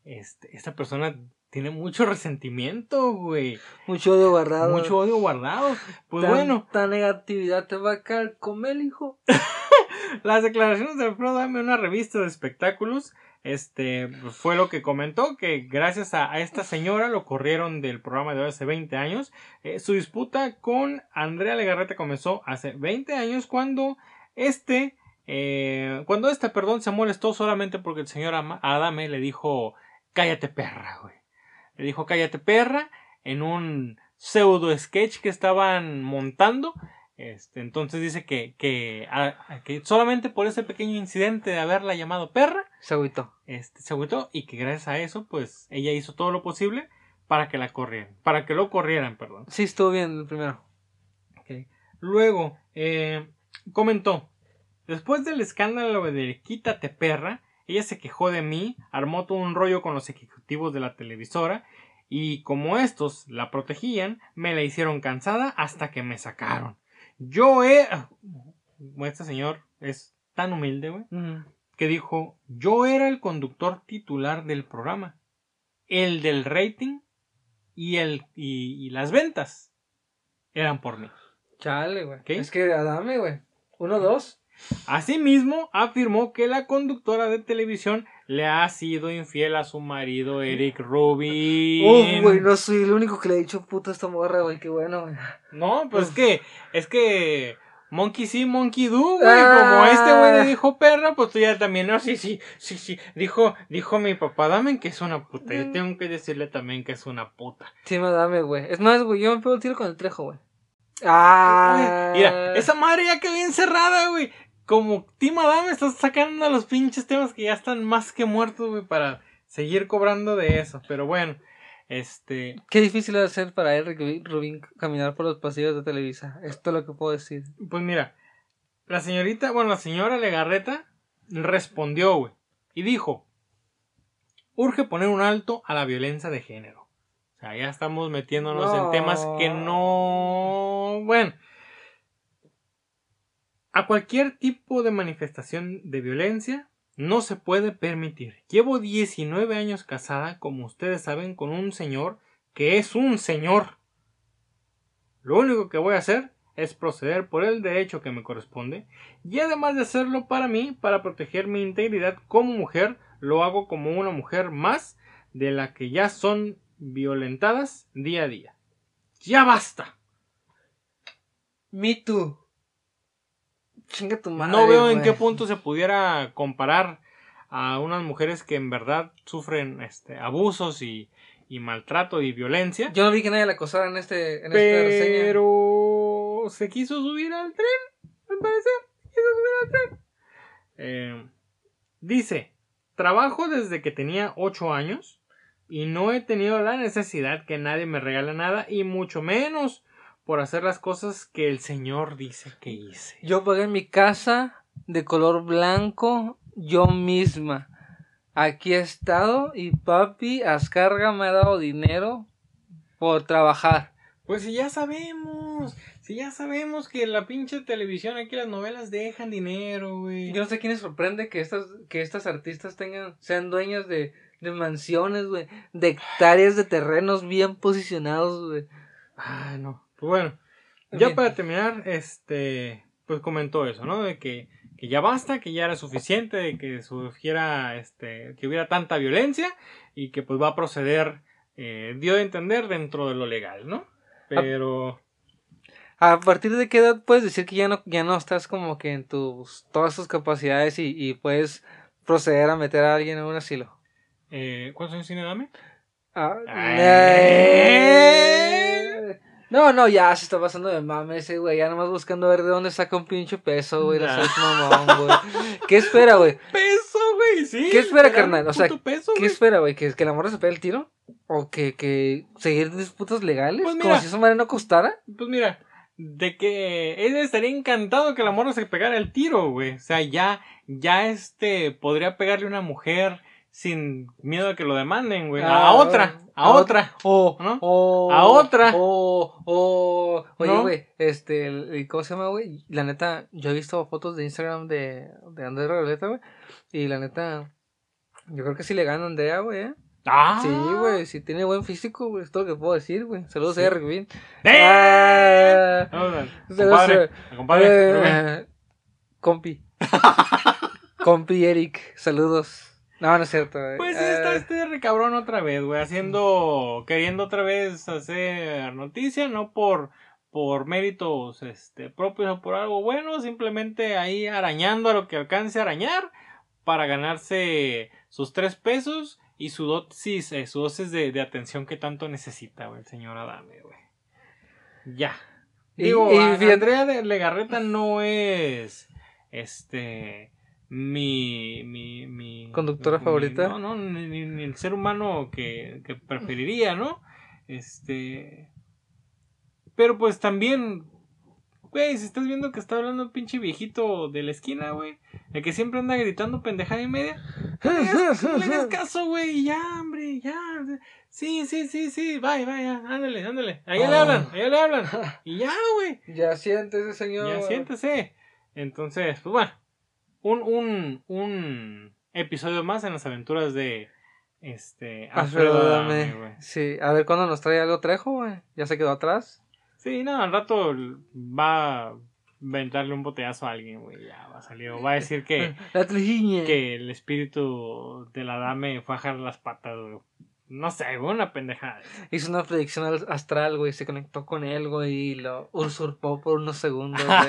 esta persona tiene mucho resentimiento, güey. Mucho odio guardado. Pues bueno. Tanta negatividad te va a caer al comer, hijo. Las declaraciones de Alfredo Adame, una revista de espectáculos, fue lo que comentó, que gracias a esta señora lo corrieron del programa de hace 20 años. Su disputa con Andrea Legarreta comenzó hace 20 años cuando se molestó solamente porque el señor Adame le dijo, cállate perra, güey. Le dijo, cállate perra, en un pseudo sketch que estaban montando. Entonces dice que solamente por ese pequeño incidente de haberla llamado perra se agüitó. Se agüitó y que gracias a eso pues ella hizo todo lo posible para que lo corrieran, perdón. Sí, estuvo bien el primero. Okay. Luego comentó, después del escándalo de Quítate perra, ella se quejó de mí, armó todo un rollo con los ejecutivos de la televisora y como estos la protegían, me la hicieron cansada hasta que me sacaron. Este señor es tan humilde, güey, que dijo, yo era el conductor titular del programa, el del rating y las ventas eran por mí. Chale, güey. Es que Adame, güey. 1-2. Asimismo, afirmó que la conductora de televisión le ha sido infiel a su marido Eric Rubin. Güey, no soy el único que le ha dicho puta esta morra, güey, qué bueno, güey. No, pues es que monkey sí, monkey do, güey. Como este güey le dijo perra, pues tú ya también, no, sí. Dijo mi papá, dame que es una puta. Yo tengo que decirle también que es una puta. Sí, me dame, güey. Es más, güey, yo me pego el tiro con el Trejo, güey. Mira, esa madre ya quedó encerrada, güey. Como Tim Adame estás sacando a los pinches temas que ya están más que muertos, güey, para seguir cobrando de eso. Pero bueno, qué difícil va a ser para Eric Rubin caminar por los pasillos de Televisa. Esto es lo que puedo decir. Pues mira, la señora Legarreta respondió, güey, y dijo, urge poner un alto a la violencia de género. O sea, ya estamos metiéndonos en temas que no... Bueno... A cualquier tipo de manifestación de violencia no se puede permitir. Llevo 19 años casada, como ustedes saben, con un señor que es un señor. Lo único que voy a hacer es proceder por el derecho que me corresponde, y además de hacerlo para mí, para proteger mi integridad como mujer, lo hago como una mujer más de la que ya son violentadas día a día. ¡Ya basta! Me Too. Chinga tu madre. No veo en qué punto se pudiera comparar a unas mujeres que en verdad sufren abusos y maltrato y violencia. Yo no vi que nadie la acosara en esta reseña. Pero se quiso subir al tren, al parecer. Dice, trabajo desde que tenía 8 años y no he tenido la necesidad que nadie me regale nada y mucho menos por hacer las cosas que el Señor dice que hice. Yo pagué en mi casa de color blanco yo misma. Aquí he estado y papi Azcárraga me ha dado dinero por trabajar. Pues si ya sabemos que la pinche televisión, aquí las novelas dejan dinero, güey. Yo no sé quién les sorprende que estas artistas sean dueñas de mansiones, güey, de hectáreas de terrenos bien posicionados, güey. Ah, no. Pues bueno, ya bien. Para terminar, pues comentó eso, ¿no? De que ya basta, que ya era suficiente de que surgiera, que hubiera tanta violencia y que pues va a proceder, dio a entender, dentro de lo legal, ¿no? Pero... ¿A partir de qué edad puedes decir que ya no estás como que en todas tus capacidades y puedes proceder a meter a alguien en un asilo? ¿Cuántos años tiene Adame? No, ya se está pasando de mame ese, güey. Ya nomás buscando ver de dónde saca un pinche peso, güey. Nah. Mamón, güey. ¿Qué espera, güey? Peso, güey, sí. ¿Qué espera, carnal? O sea, peso, ¿qué espera, güey? ¿Que la morra se pegue el tiro? ¿O que seguir disputas legales? Pues mira, como si esa madre no costara. Pues mira, de que él estaría encantado que la morra se pegara el tiro, güey. O sea, ya podría pegarle una mujer sin miedo a que lo demanden, güey. Oye, güey, ¿no? ¿Cómo se llama, güey? La neta, yo he visto fotos de Instagram de Andrea Legarreta, güey. Y la neta, yo creo que sí le gana Andrea, güey, ¿eh? Ah. Sí, güey, sí tiene buen físico, güey. Es todo lo que puedo decir, güey. Saludos a Rubín. Compadre. Compi Eric, saludos. No es cierto, güey. Pues está recabrón otra vez, güey, queriendo otra vez hacer noticia, no por méritos propios o por algo bueno, simplemente ahí arañando a lo que alcance a arañar para ganarse sus 3 pesos y su dosis de atención que tanto necesita, güey, el señor Adame, güey. Ya. Digo, Andrea Legarreta no es mi conductora favorita. Ni el ser humano que preferiría, ¿no? Pero pues también, güey, si estás viendo que está hablando un pinche viejito de la esquina, güey, el que siempre anda gritando pendejada y media, le das caso, güey, ya, hombre, ya. Sí, vaya, ándale. Allá le hablan. Y ya, güey. Ya siéntese, señor. Entonces, pues bueno. Un episodio más en las aventuras de Alfredo Adame, güey. Sí, a ver cuándo nos trae algo Trejo, güey. Ya se quedó atrás. Sí, no, al rato va a ventarle un botellazo a alguien, güey. Ya va a salir, va a decir que que el espíritu de la Adame fue a jalar las patas, güey. No sé, una pendejada. Hizo una predicción astral, güey. Se conectó con él, güey. Y lo usurpó por unos segundos, güey.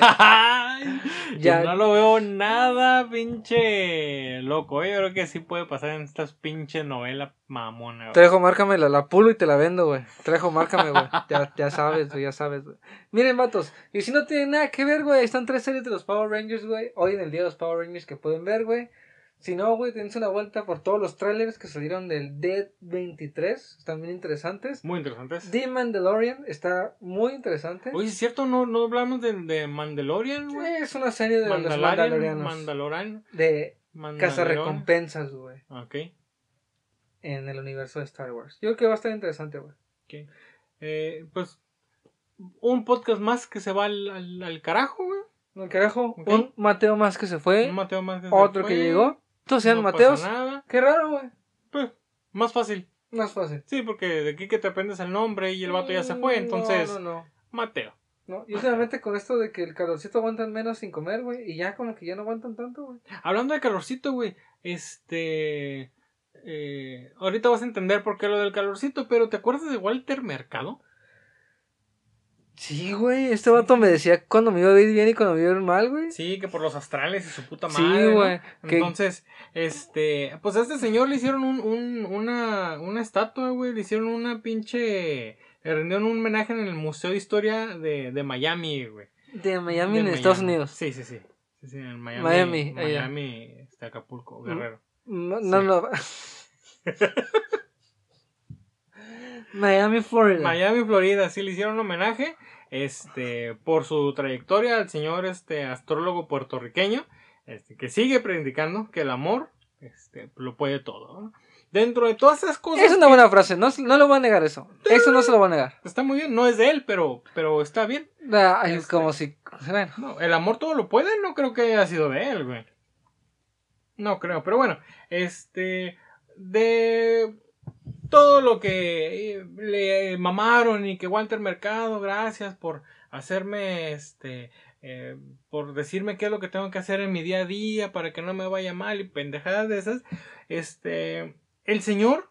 Ya. No lo veo nada pinche loco, yo creo que sí puede pasar en estas pinches novelas mamona, güey. Trejo, márcame la pulo y te la vendo, güey. Trejo, márcame, güey. Ya sabes, güey. Miren, vatos, y si no tienen nada que ver, güey, están 3 series de los Power Rangers, güey. Hoy en el día de los Power Rangers que pueden ver, güey. Si no, güey, dense una vuelta por todos los trailers que salieron del D23. Están bien interesantes. Muy interesantes. The Mandalorian está muy interesante. Oye, ¿es cierto? ¿No hablamos de Mandalorian, güey? Es una serie de los mandalorianos. De cazarrecompensas, güey. Ok. En el universo de Star Wars. Yo creo que va a estar interesante, güey. Ok. Pues, un podcast más que se va al carajo, güey. Al carajo. Okay. Un Mateo más que se fue. Otro que llegó. Todos sean no Mateos. Qué raro, güey. Pues, más fácil. Sí, porque de aquí que te aprendes el nombre y el vato ya se fue, entonces... No. Mateo. No, y últimamente con esto de que el calorcito aguantan menos sin comer, güey, y ya como que ya no aguantan tanto, güey. Hablando de calorcito, güey, ahorita vas a entender por qué lo del calorcito, pero ¿te acuerdas de Walter Mercado? Sí, güey, este vato me decía cuando me iba a ir bien y cuando me iba a ir mal, güey. Sí, que por los astrales y su puta madre. Sí, güey. ¿No? Entonces, pues a este señor le hicieron una estatua, güey, le hicieron una pinche... Le rindieron un homenaje en el Museo de Historia de Miami, güey. De Miami en Estados Unidos. Sí, sí, sí. Sí, en Miami. Miami, Acapulco, Guerrero. No. Miami, Florida, sí le hicieron un homenaje, por su trayectoria al señor astrólogo puertorriqueño, que sigue predicando que el amor lo puede todo, ¿no? Dentro de todas esas cosas. Es una buena frase, no lo voy a negar eso. Eso no se lo voy a negar. Está muy bien, no es de él, pero está bien. Como si, bueno. No, el amor todo lo puede, no creo que haya sido de él, güey. No creo, pero bueno, de todo lo que le mamaron y que Walter Mercado, gracias por hacerme, por decirme qué es lo que tengo que hacer en mi día a día para que no me vaya mal y pendejadas de esas, el señor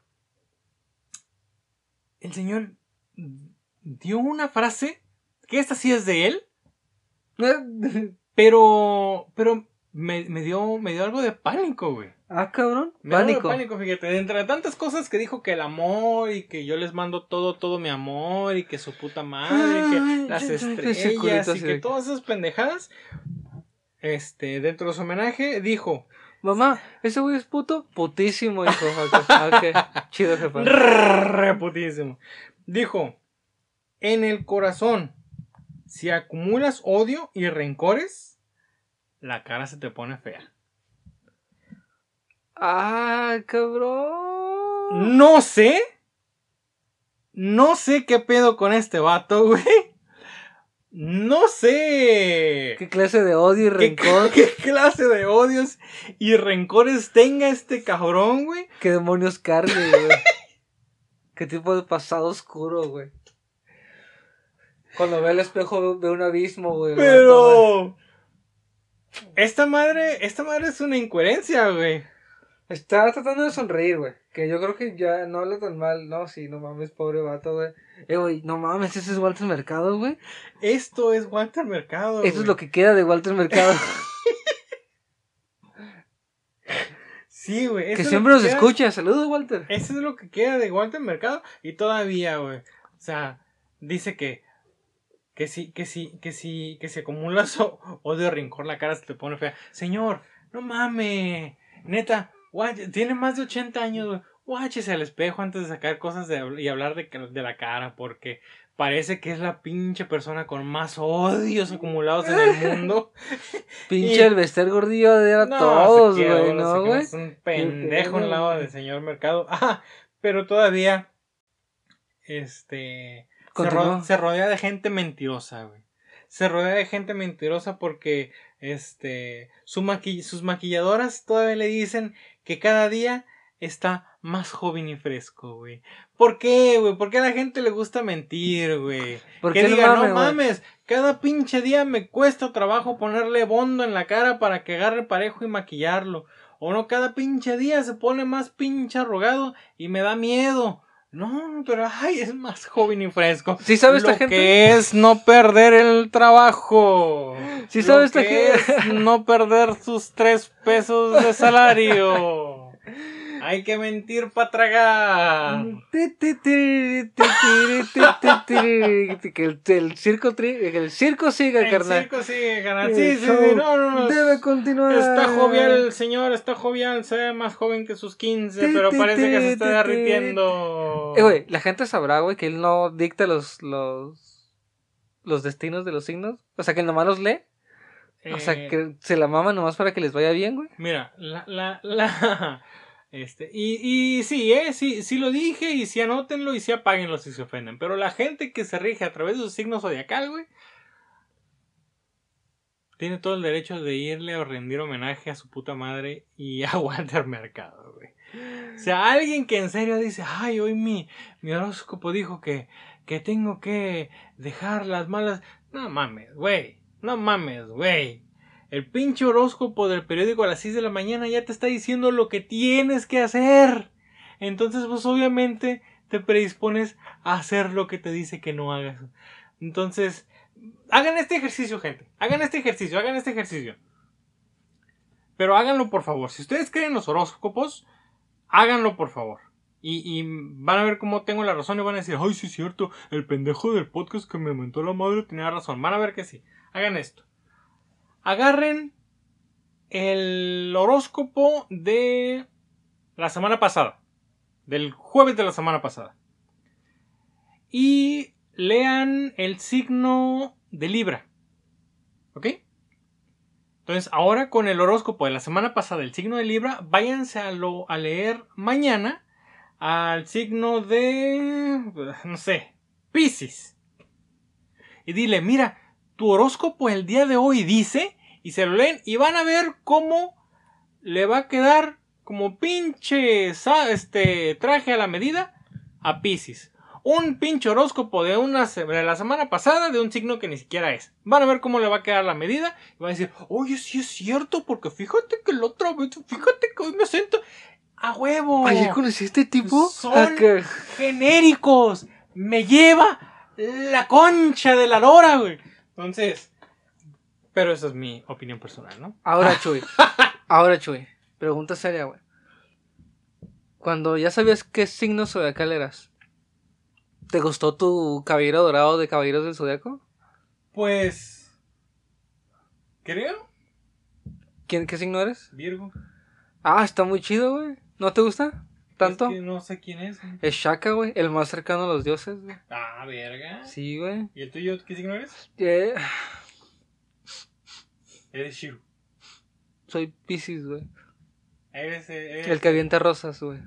dio una frase, que esta sí es de él, pero me dio algo de pánico, güey. Ah, cabrón. Me dio pánico, fíjate. Dentro de tantas cosas que dijo que el amor y que yo les mando todo mi amor y que su puta madre, que las estrellas y que todas esas pendejadas, dentro de su homenaje dijo... Mamá, ese güey es puto, putísimo, hijo. Okay. Chido, jefa. Reputísimo. Dijo, en el corazón, si acumulas odio y rencores, la cara se te pone fea. Ah, cabrón. No sé qué pedo con este vato, güey. No sé qué clase de odio y rencor. ¿Qué clase de odios y rencores tenga este cabrón, güey? ¿Qué demonios cargue, güey? ¿Qué tipo de pasado oscuro, güey? Cuando ve el espejo ve un abismo, güey. Pero... Esta madre es una incoherencia, güey. Está tratando de sonreír, güey. Que yo creo que ya no habla tan mal. No, sí, no mames, pobre vato, güey. Güey, no mames, ese es Walter Mercado, güey. Esto es Walter Mercado, güey. Esto es lo que queda de Walter Mercado. Sí, güey. Que siempre nos escucha. Saludos, Walter. Eso es lo que queda de Walter Mercado. Y todavía, güey. O sea, dice que si acumulas odio, rencor, la cara se te pone fea. Señor, no mames. Neta. Tiene más de 80 años, güey. Guáchese al espejo antes de sacar cosas y hablar de la cara, porque parece que es la pinche persona con más odios acumulados en el mundo. Pinche el Bester Gordillo de todos, güey, ¿no, güey? Es un pendejo al lado del señor Mercado. Ah, pero todavía, se rodea de gente mentirosa, güey. Se rodea de gente mentirosa porque sus maquilladoras todavía le dicen que cada día está más joven y fresco, güey. ¿Por qué, güey? ¿Por qué a la gente le gusta mentir, güey? Que diga, no mames, cada pinche día me cuesta trabajo ponerle bondo en la cara para que agarre parejo y maquillarlo. O no, cada pinche día se pone más pinche arrugado y me da miedo. No, pero ay, es más joven y fresco. ¿Sí sabe esta gente? Lo que es no perder el trabajo. ¿Sí sabe esta gente? Es no perder sus 3 pesos de salario. Hay que mentir para tragar. Que el circo siga, carnal. El circo sigue, carnal. Sí, no. Debe continuar. Está jovial el señor, se ve más joven que sus 15, pero parece que se está derritiendo. Güey, la gente sabrá, güey, que él no dicta los destinos de los signos. O sea, que él nomás los lee. O sea, que se la mama nomás para que les vaya bien, güey. Mira, sí lo dije, y sí anótenlo, y sí apáguenlo si se ofenden. Pero la gente que se rige a través de sus signos zodiacal, güey, tiene todo el derecho de irle a rendir homenaje a su puta madre y a Walter Mercado, güey. O sea, alguien que en serio dice, ay, hoy mi horóscopo dijo que tengo que dejar las malas... No mames, güey. No mames, güey. El pinche horóscopo del periódico a las 6 de la mañana ya te está diciendo lo que tienes que hacer. Entonces vos obviamente te predispones a hacer lo que te dice que no hagas. Entonces, hagan este ejercicio, gente. Hagan este ejercicio. Pero háganlo, por favor. Si ustedes creen los horóscopos, háganlo, por favor. Y van a ver cómo tengo la razón y van a decir, ay, sí es cierto, el pendejo del podcast que me mentó la madre tenía razón. Van a ver que sí. Hagan esto. Agarren el horóscopo de la semana pasada, del jueves de la semana pasada, y lean el signo de Libra. ¿Ok? Entonces ahora con el horóscopo de la semana pasada, el signo de Libra, váyanse a leer mañana al signo de, no sé, Piscis. Y dile, mira, tu horóscopo el día de hoy dice, y se lo leen y van a ver cómo le va a quedar como pinche traje a la medida a Piscis. Un pinche horóscopo de la semana pasada de un signo que ni siquiera es. Van a ver cómo le va a quedar la medida y van a decir, oye, sí es cierto, porque fíjate que hoy me siento... ¡A huevo! ¿Ayer conocí a este tipo? Son genéricos. Me lleva la concha de la lora, güey. Entonces, pero esa es mi opinión personal, ¿no? Ahora, Chuy. Pregunta seria, güey. Cuando ya sabías qué signo zodiacal eras, ¿te gustó tu caballero dorado de Caballeros del Zodiaco? Pues... creo. ¿Qué signo eres? Virgo. Ah, está muy chido, güey. ¿No te gusta tanto? Es que no sé quién es, güey. Es Shaka, güey, el más cercano a los dioses, güey. Ah, verga. Sí, güey. ¿Y el tuyo qué signo eres? Eres Shiro. Soy Piscis, güey. Eres el que avienta rosas, güey.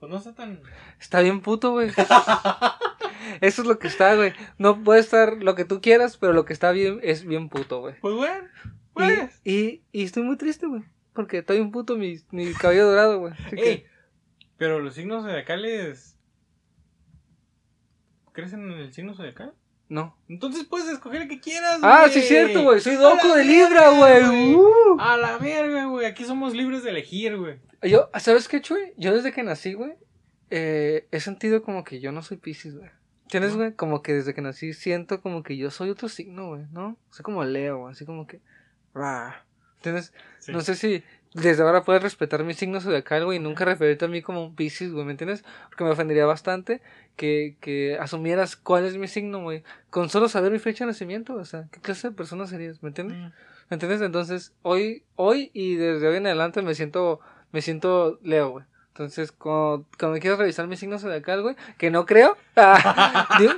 Pues no está tan... Está bien puto, güey. Eso es lo que está, güey. No puede estar lo que tú quieras, pero lo que está bien es bien puto, güey. Pues bueno, pues. Y estoy muy triste, güey. Porque estoy un puto mi cabello dorado, güey. Pero los signos zodiacales... ¿Crecen en el signo zodiacal? No. Entonces puedes escoger el que quieras, güey. Ah, sí es cierto, güey. Soy loco de Libra, güey. A la verga, güey. Aquí somos libres de elegir, güey. Yo, ¿sabes qué, Chuy? Yo desde que nací, güey, he sentido como que yo no soy Piscis, güey. ¿Tienes, güey? Como que desde que nací siento como que yo soy otro signo, güey, ¿no? Soy como Leo, güey. Así como que... Rah. Entonces, sí. No sé si desde ahora puedes respetar mis signos zodiacales, güey, y nunca referirte a mí como un Piscis, güey, ¿me entiendes? Porque me ofendería bastante que asumieras cuál es mi signo, güey, con solo saber mi fecha de nacimiento, o sea, ¿qué clase de persona serías? ¿Me entiendes? ¿Me entiendes? Entonces, hoy y desde hoy en adelante me siento Leo, güey. Entonces, cuando me quieras revisar mis signos zodiacales, güey, que no creo,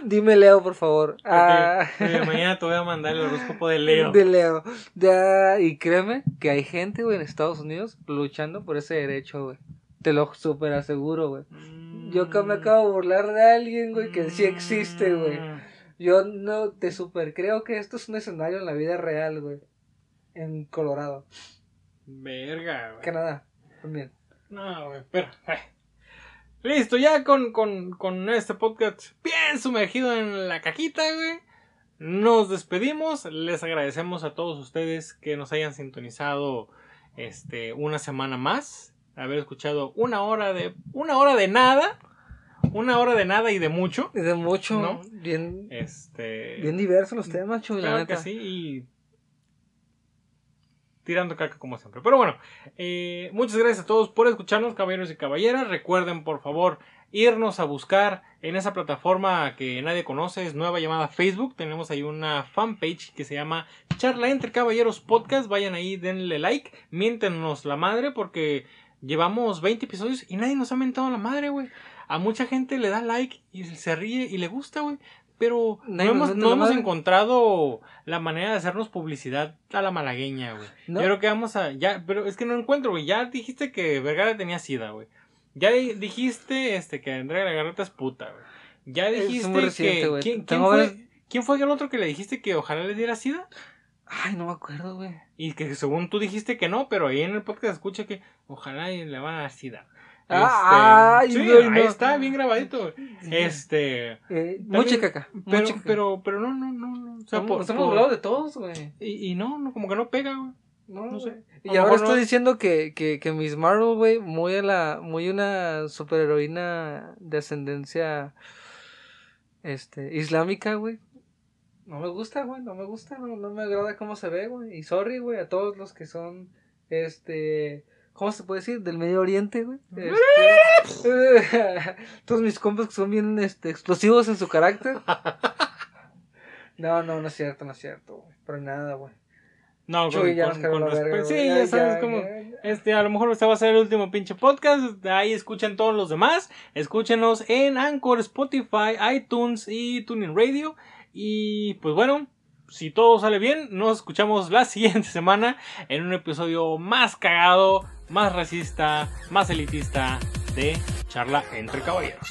dime Leo, por favor. Okay. Mañana te voy a mandar el horóscopo de Leo. Y créeme que hay gente, güey, en Estados Unidos luchando por ese derecho, güey. Te lo súper aseguro, güey. Yo me acabo de burlar de alguien, güey, que sí existe, güey. Yo no te súper creo que esto es un escenario en la vida real, güey. En Colorado. Verga, güey. Canadá, también. No, güey, pero... Listo, ya con este podcast bien sumergido en la cajita, güey. Nos despedimos. Les agradecemos a todos ustedes que nos hayan sintonizado una semana más. Haber escuchado una hora de nada. Una hora de nada y de mucho. Y de mucho, ¿no? Bien, bien diversos los temas, Chuy. Claro que sí, y... tirando caca como siempre. Pero bueno, muchas gracias a todos por escucharnos, caballeros y caballeras. Recuerden, por favor, irnos a buscar en esa plataforma que nadie conoce. Es nueva, llamada Facebook. Tenemos ahí una fanpage que se llama Charla entre Caballeros Podcast. Vayan ahí, denle like. Miéntenos la madre porque llevamos 20 episodios y nadie nos ha mentado la madre, güey. A mucha gente le da like y se ríe y le gusta, güey. Pero no hemos encontrado la manera de hacernos publicidad a la malagueña, güey. ¿No? Yo creo que vamos a... ya, pero es que no encuentro, güey. Ya dijiste que Vergara tenía sida, güey. Ya dijiste que Andrea Legarreta es puta, güey. Ya dijiste reciente, que... ¿Quién fue el otro que le dijiste que ojalá le diera sida? Ay, no me acuerdo, güey. Y que según tú dijiste que no, pero ahí en el podcast escucha que ojalá y le van a dar. Ay, sí, no, ahí no. Está bien grabadito. Mucha caca. Pero no. O sea, estamos hablando de todos, güey. Y no, como que no pega, güey. No sé. Y ahora estoy diciendo que Miss Marvel, güey, muy una superheroína de ascendencia islámica, güey. No me gusta, no me agrada cómo se ve, güey. Y sorry, güey, a todos los que son, ¿cómo se puede decir? Del Medio Oriente, güey. Todos mis compas que son bien explosivos en su carácter. No es cierto, güey. Pero nada, güey. No, Chuy, con respeto. Sí, ya sabes cómo. A lo mejor este va a ser el último pinche podcast. Ahí escuchan todos los demás. Escúchenos en Anchor, Spotify, iTunes y TuneIn Radio. Y pues bueno, si todo sale bien, nos escuchamos la siguiente semana en un episodio más cagado, más racista, más elitista de Charla entre Caballeros.